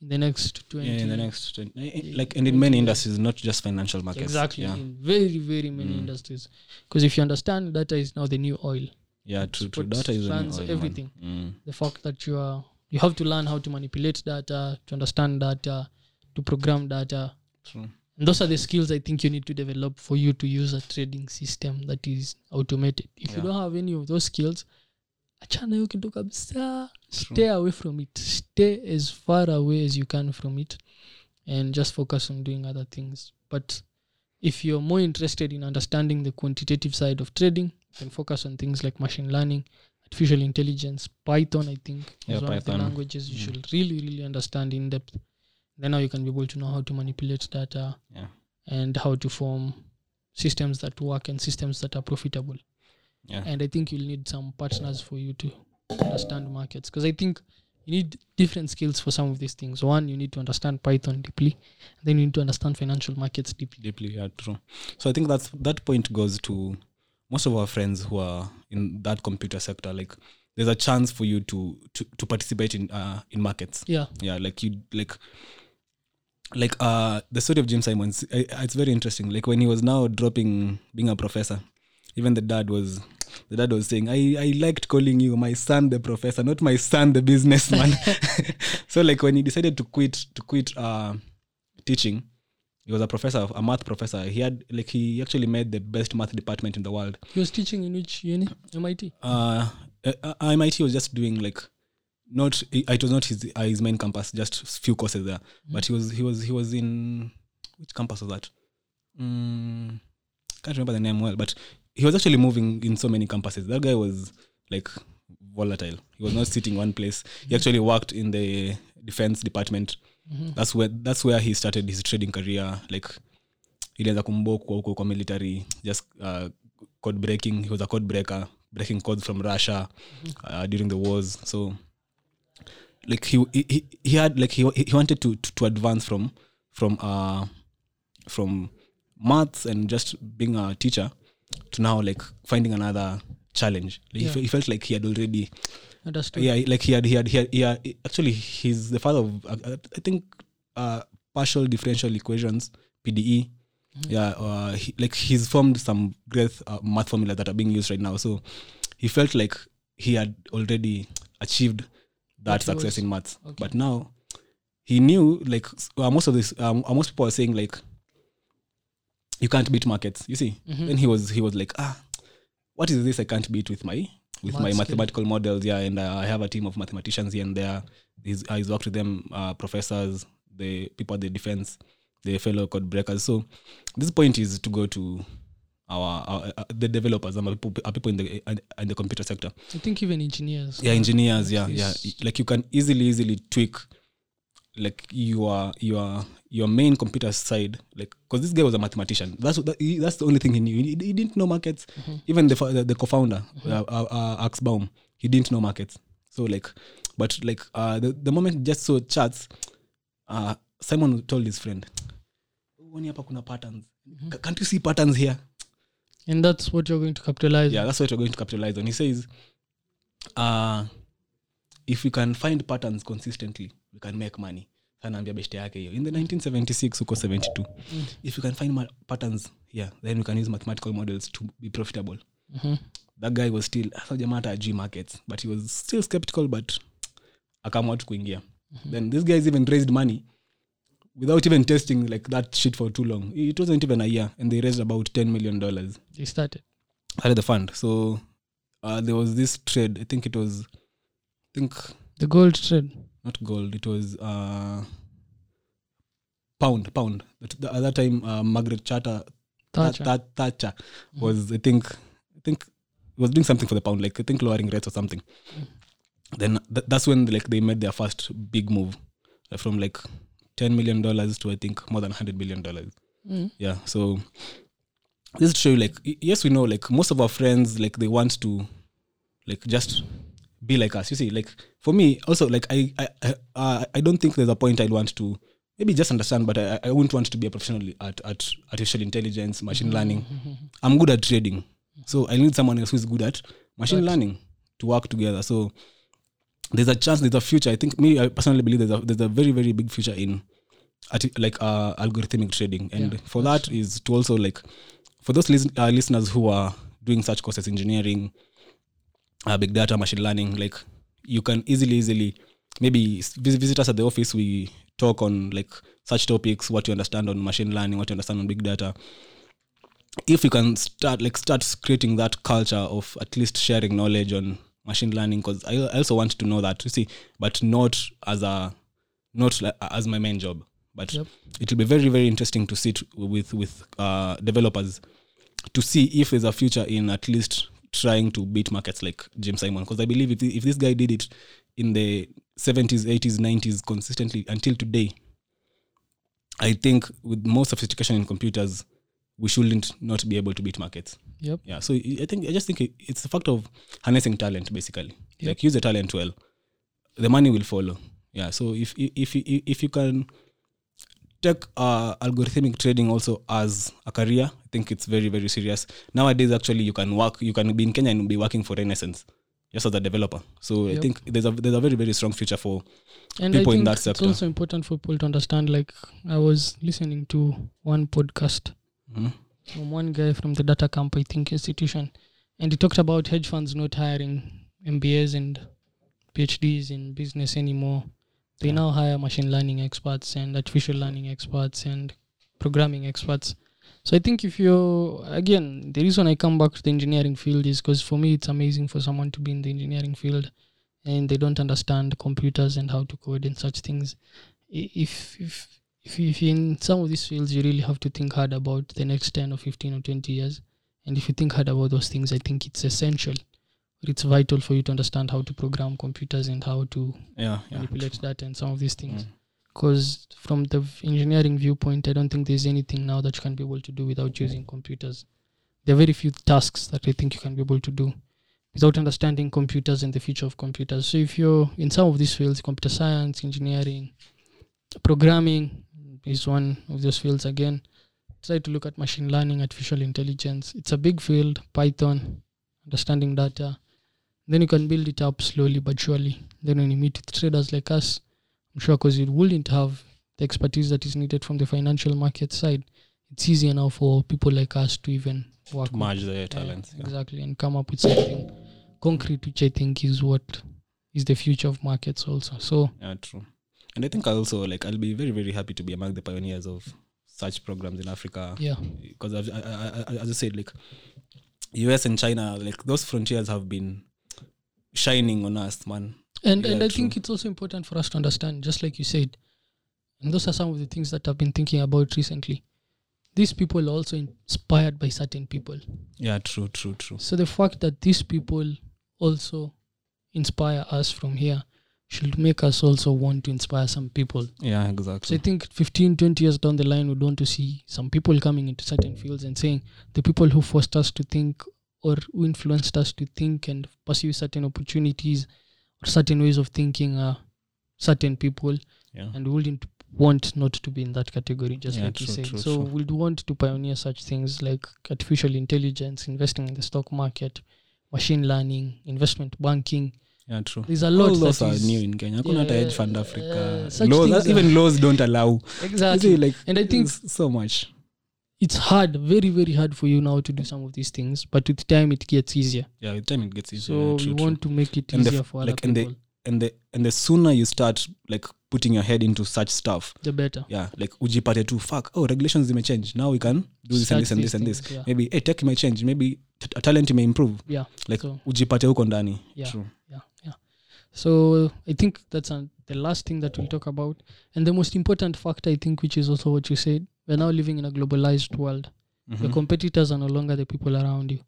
in the next twenty years. Yeah, in the next twenty like and in many industries, not just financial markets. Exactly. Yeah. In very, very many mm. industries. Because if you understand, data is now the new oil. Yeah, true, true. Data is everything. Mm. The fact that you are, you have to learn how to manipulate data, to understand data, to program data. True. And those are the skills I think you need to develop for you to use a trading system that is automated. If yeah. you don't have any of those skills, achana hiyo kitu kabisa. Stay away from it. Stay as far away as you can from it and just focus on doing other things. But if you're more interested in understanding the quantitative side of trading, can focus on things like machine learning, artificial intelligence, Python, I think, yeah, is one Python. of the languages you mm. should really, really understand in depth. Then now you can be able to know how to manipulate data yeah. and how to form systems that work and systems that are profitable. Yeah. And I think you'll need some partners for you to understand markets. Because I think you need different skills for some of these things. One, you need to understand Python deeply. Then you need to understand financial markets deeply. Deeply, yeah, true. So I think that's, that point goes to most of our friends who are in that computer sector, like there's a chance for you to to, to participate in uh, in markets. Yeah, yeah, like you like like uh the story of Jim Simons. I, it's very interesting. Like when he was now dropping being a professor, even the dad was the dad was saying, I, I liked calling you my son the professor, not my son the businessman. So like when he decided to quit to quit uh, teaching. He was a professor, a math professor. He had like he actually made the best math department in the world. He was teaching in which uni? M I T? Uh, uh, M I T was just doing like not. It was not his uh, his main campus. Just few courses there. Mm-hmm. But he was he was he was in which campus was that? Mm, can't remember the name well. But he was actually moving in so many campuses. That guy was like volatile. He was not sitting one place. He mm-hmm. actually worked in the defense department. Mm-hmm. That's where that's where he started his trading career. Like ilianza kumbokwa huko kwa military, just uh, code breaking. He was a code breaker, breaking codes from Russia mm-hmm. uh, during the wars. So like he he, he had like he he wanted to, to, to advance from from uh from maths and just being a teacher to now like finding another challenge. Like, yeah. he, he felt like he had already. Understood. Yeah, like he had, he had, he had, he had, actually, he's the father of, uh, I think, uh, partial differential equations, P D E. Mm-hmm. Yeah, uh, he, like he's formed some great uh, math formulas that are being used right now. So he felt like he had already achieved that success was. in maths. Okay. But now he knew, like, uh, most of this, um, most people are saying, like, you can't beat markets, you see. Mm-hmm. Then he was, he was like, ah, what is this I can't beat with my. With Math my mathematical skill. models, yeah, and uh, I have a team of mathematicians here and there. He's, uh, he's worked with them, uh, professors, the people at the defense, the fellow code breakers. So this point is to go to our, our uh, the developers, our people, our people in the uh, in the computer sector. I think even engineers. Yeah, engineers. Yeah, yeah. Like you can easily, easily tweak like your your your main computer side, like because this guy was a mathematician. That's that, he, that's the only thing he knew. He, he didn't know markets. Mm-hmm. Even the the, the co-founder, mm-hmm. uh, uh, Axbaum, he didn't know markets. So like, but like uh, the the moment just saw charts, uh, Simon told his friend, "Kuna patterns. Mm-hmm. Can't you see patterns here?" And that's what you're going to capitalize. Yeah, on. that's what you're going to capitalize on. He says, "Uh, if we can find patterns consistently." We can make money. In the nineteen seventy-six, uko seventy-two. Mm. If you can find ma- patterns here, yeah, then we can use mathematical models to be profitable. Mm-hmm. That guy was still, G markets, but he was still skeptical, but akaamua tu kuingia. Mm-hmm. Then this guy's even raised money without even testing like that shit for too long. It wasn't even a year, and they raised about ten million dollars. They started. Started the fund. So uh, there was this trade, I think it was, I think... The gold trade. Not gold, it was uh, pound, pound. At that time, uh, Margaret Thatcher, Thatcher. That, that, Thatcher mm-hmm. was, I think, I think it was doing something for the pound, like I think lowering rates or something. Mm-hmm. Then th- that's when like they made their first big move uh, from like ten million dollars to I think more than one hundred million dollars. Mm-hmm. Yeah. So this to show you like, yes, we know like most of our friends, like they want to like just be like us. You see, like for me also, like I, I, I, uh, I don't think there's a point I'd want to, maybe just understand, but I, I wouldn't want to be a professional at, at artificial intelligence, machine mm-hmm. learning. Mm-hmm. I'm good at trading. So I need someone else who's good at machine right. learning to work together. So there's a chance, there's a future. I think me, I personally believe there's a, there's a very, very big future in arti- like uh, algorithmic trading. And yeah, for that true. Is to also like, for those listen- uh, listeners who are doing such courses, engineering, uh, big data, machine learning, like you can easily, easily, maybe visit us at the office. We talk on like such topics, what you understand on machine learning, what you understand on big data. If you can start like start creating that culture of at least sharing knowledge on machine learning, because I also want to know that, you see, but not as a not as my main job. But yep. it will be very, very interesting to sit with with uh, developers to see if there's a future in at least trying to beat markets like Jim Simons. Because I believe if if this guy did it in the seventies, eighties, nineties consistently until today, I think with more sophistication in computers, we shouldn't not be able to beat markets. Yep. Yeah. So I think I just think it, it's a fact of harnessing talent, basically. Yep. Like use the talent well, the money will follow. Yeah. So if if if, if you can take uh, algorithmic trading also as a career, I think it's very very serious. Nowadays, actually, you can work, you can be in Kenya and be working for Renaissance, just as a developer. So yep. I think there's a there's a very very strong future for and people I think in that sector. It's also important for people to understand. Like I was listening to one podcast. Mm-hmm. From one guy from the DataCamp, I think, institution, and he talked about hedge funds not hiring M B As and P H Ds in business anymore. They yeah. now hire machine learning experts and artificial learning experts and programming experts. So I think if you're, again, the reason I come back to the engineering field is because for me it's amazing for someone to be in the engineering field and they don't understand computers and how to code and such things. If if If you, if you're in some of these fields, you really have to think hard about the next ten or fifteen or twenty years. And if you think hard about those things, I think it's essential. It's vital for you to understand how to program computers and how to yeah, manipulate yeah. that and some of these things. Because mm. from the engineering viewpoint, I don't think there's anything now that you can be able to do without using computers. There are very few tasks that I think you can be able to do without understanding computers and the future of computers. So if you're in some of these fields, computer science, engineering, programming, is one of those fields. Again, try to look at machine learning, artificial intelligence. It's a big field. Python, understanding data. Then you can build it up slowly but surely. Then when you meet with traders like us, I'm sure because you wouldn't have the expertise that is needed from the financial market side, it's easier now for people like us to even work to merge their talents. Yeah, exactly, yeah. And come up with something concrete, which I think is what is the future of markets also. So yeah, true. And I think I also like I'll be very very happy to be among the pioneers of such programs in Africa. Yeah, because I've, I, I, as I said, like U S and China, like those frontiers have been shining on us, man. And yeah, and I true. think it's also important for us to understand, just like you said, and those are some of the things that I've been thinking about recently. These people are also inspired by certain people. Yeah, true, true, true. So the fact that these people also inspire us from here should make us also want to inspire some people. Yeah, exactly. So I think fifteen, twenty years down the line, we'd want to see some people coming into certain fields and saying, the people who forced us to think or who influenced us to think and pursue certain opportunities or certain ways of thinking are certain people. Yeah. And we wouldn't want not to be in that category, just yeah, like true, you said. True, so true. We'd want to pioneer such things like artificial intelligence, investing in the stock market, machine learning, investment banking. Yeah, true. There's a lot. All those are new in Kenya. Yeah, not a hedge fund Africa. Uh, laws, even laws don't allow. Exactly. See, like, and I think so much. It's hard, very, very hard for you now to do some of these things. But with time, it gets easier. Yeah, with time, it gets easier. So true, we true. want to make it and easier f- for like other and people. The, and the and the sooner you start like putting your head into such stuff, the better. Yeah, like ujipate tu fuck. Oh, regulations may change. Now we can do this start and this and this and this. Things, yeah. Maybe hey, tech may change. Maybe t- a talent may improve. Yeah. Like so, ujipate huko ndani. Yeah. True. Yeah. So I think that's uh, the last thing that we'll talk about. And the most important factor, I think, which is also what you said, we're now living in a globalized world. Mm-hmm. Your competitors are no longer the people around you.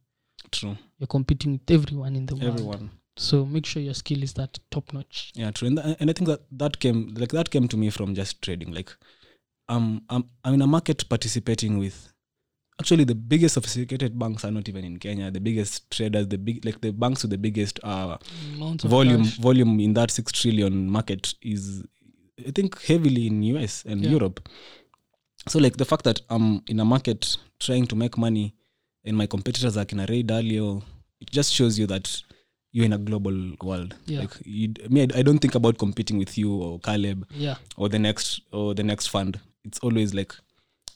True. You're competing with everyone in the world. Everyone. So make sure your skill is that top notch. Yeah, true. And, th- and I think that that came like that came to me from just trading. Like, um, I'm I'm in a market participating with. Actually, the biggest sophisticated banks are not even in Kenya. The biggest traders, the big like the banks with the biggest uh, volume cash. volume in that six trillion market is, I think, heavily in U S and yeah. Europe. So like the fact that I'm in a market trying to make money, and my competitors are like in a Ray Dalio, it just shows you that you're in a global world. Yeah. Like you, I mean, I don't think about competing with you or Caleb yeah. or the next or the next fund. It's always like.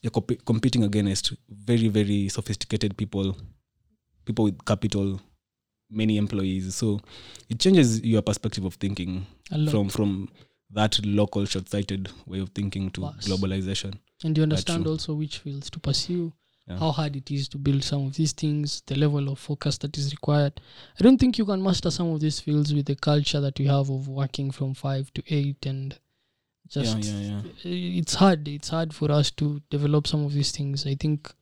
You're comp- competing against very, very sophisticated people, people with capital, many employees. So it changes your perspective of thinking from from that local short-sighted way of thinking to Plus. globalization. And you understand also which fields to pursue, yeah. how hard it is to build some of these things, the level of focus that is required. I don't think you can master some of these fields with the culture that we have of working from five to eight and... Just yeah, yeah, yeah. It's hard. It's hard for us to develop some of these things. I think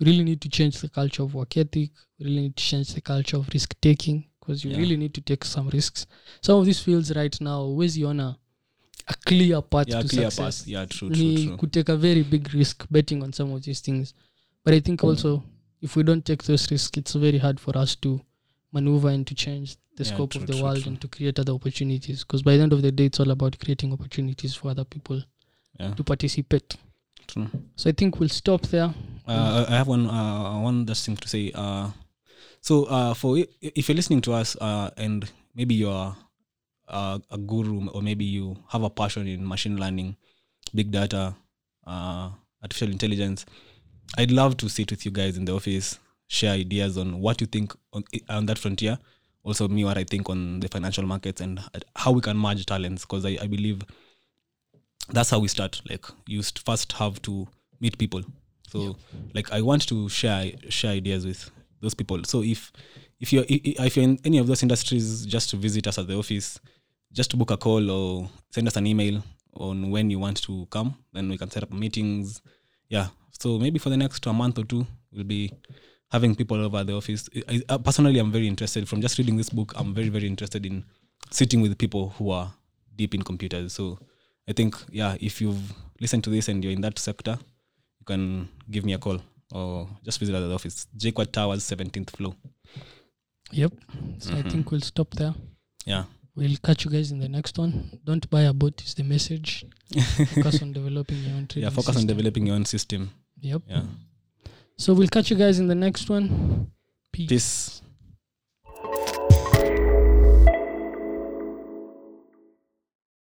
we really need to change the culture of work ethic. We really need to change the culture of risk taking because you yeah. really need to take some risks. Some of these fields right now, where's you on a, a clear path yeah, to clear success? Path. Yeah, true, we true, true. Could take a very big risk betting on some of these things. But I think mm. also if we don't take those risks, it's very hard for us to maneuver and to change the yeah, scope true, of the true, world true. and to create other opportunities, because by the end of the day it's all about creating opportunities for other people yeah. to participate. True. So I think we'll stop there. Uh, I have one uh, one just thing to say. Uh, so uh, for if you're listening to us uh, and maybe you're a, a guru or maybe you have a passion in machine learning, big data, uh, artificial intelligence, I'd love to sit with you guys in the office, share ideas on what you think on, on that frontier. Also, me what I think on the financial markets and how we can merge talents, because I, I believe that's how we start. Like, you first have to meet people. So, yeah. like, I want to share share ideas with those people. So, if if you're if you're in any of those industries, just to visit us at the office, just to book a call or send us an email on when you want to come, then we can set up meetings. Yeah. So maybe for the next a month or two, we'll be having people over the office. I, I, personally, I'm very interested. From just reading this book, I'm very, very interested in sitting with people who are deep in computers. So I think, yeah, if you've listened to this and you're in that sector, you can give me a call or just visit the office. J Quad Towers, seventeenth floor. Yep. So mm-hmm. I think we'll stop there. Yeah. We'll catch you guys in the next one. Don't buy a bot is the message. Focus on developing your own trading Yeah, focus system. on developing your own system. Yep. Yeah. So we'll catch you guys in the next one. Peace. Peace.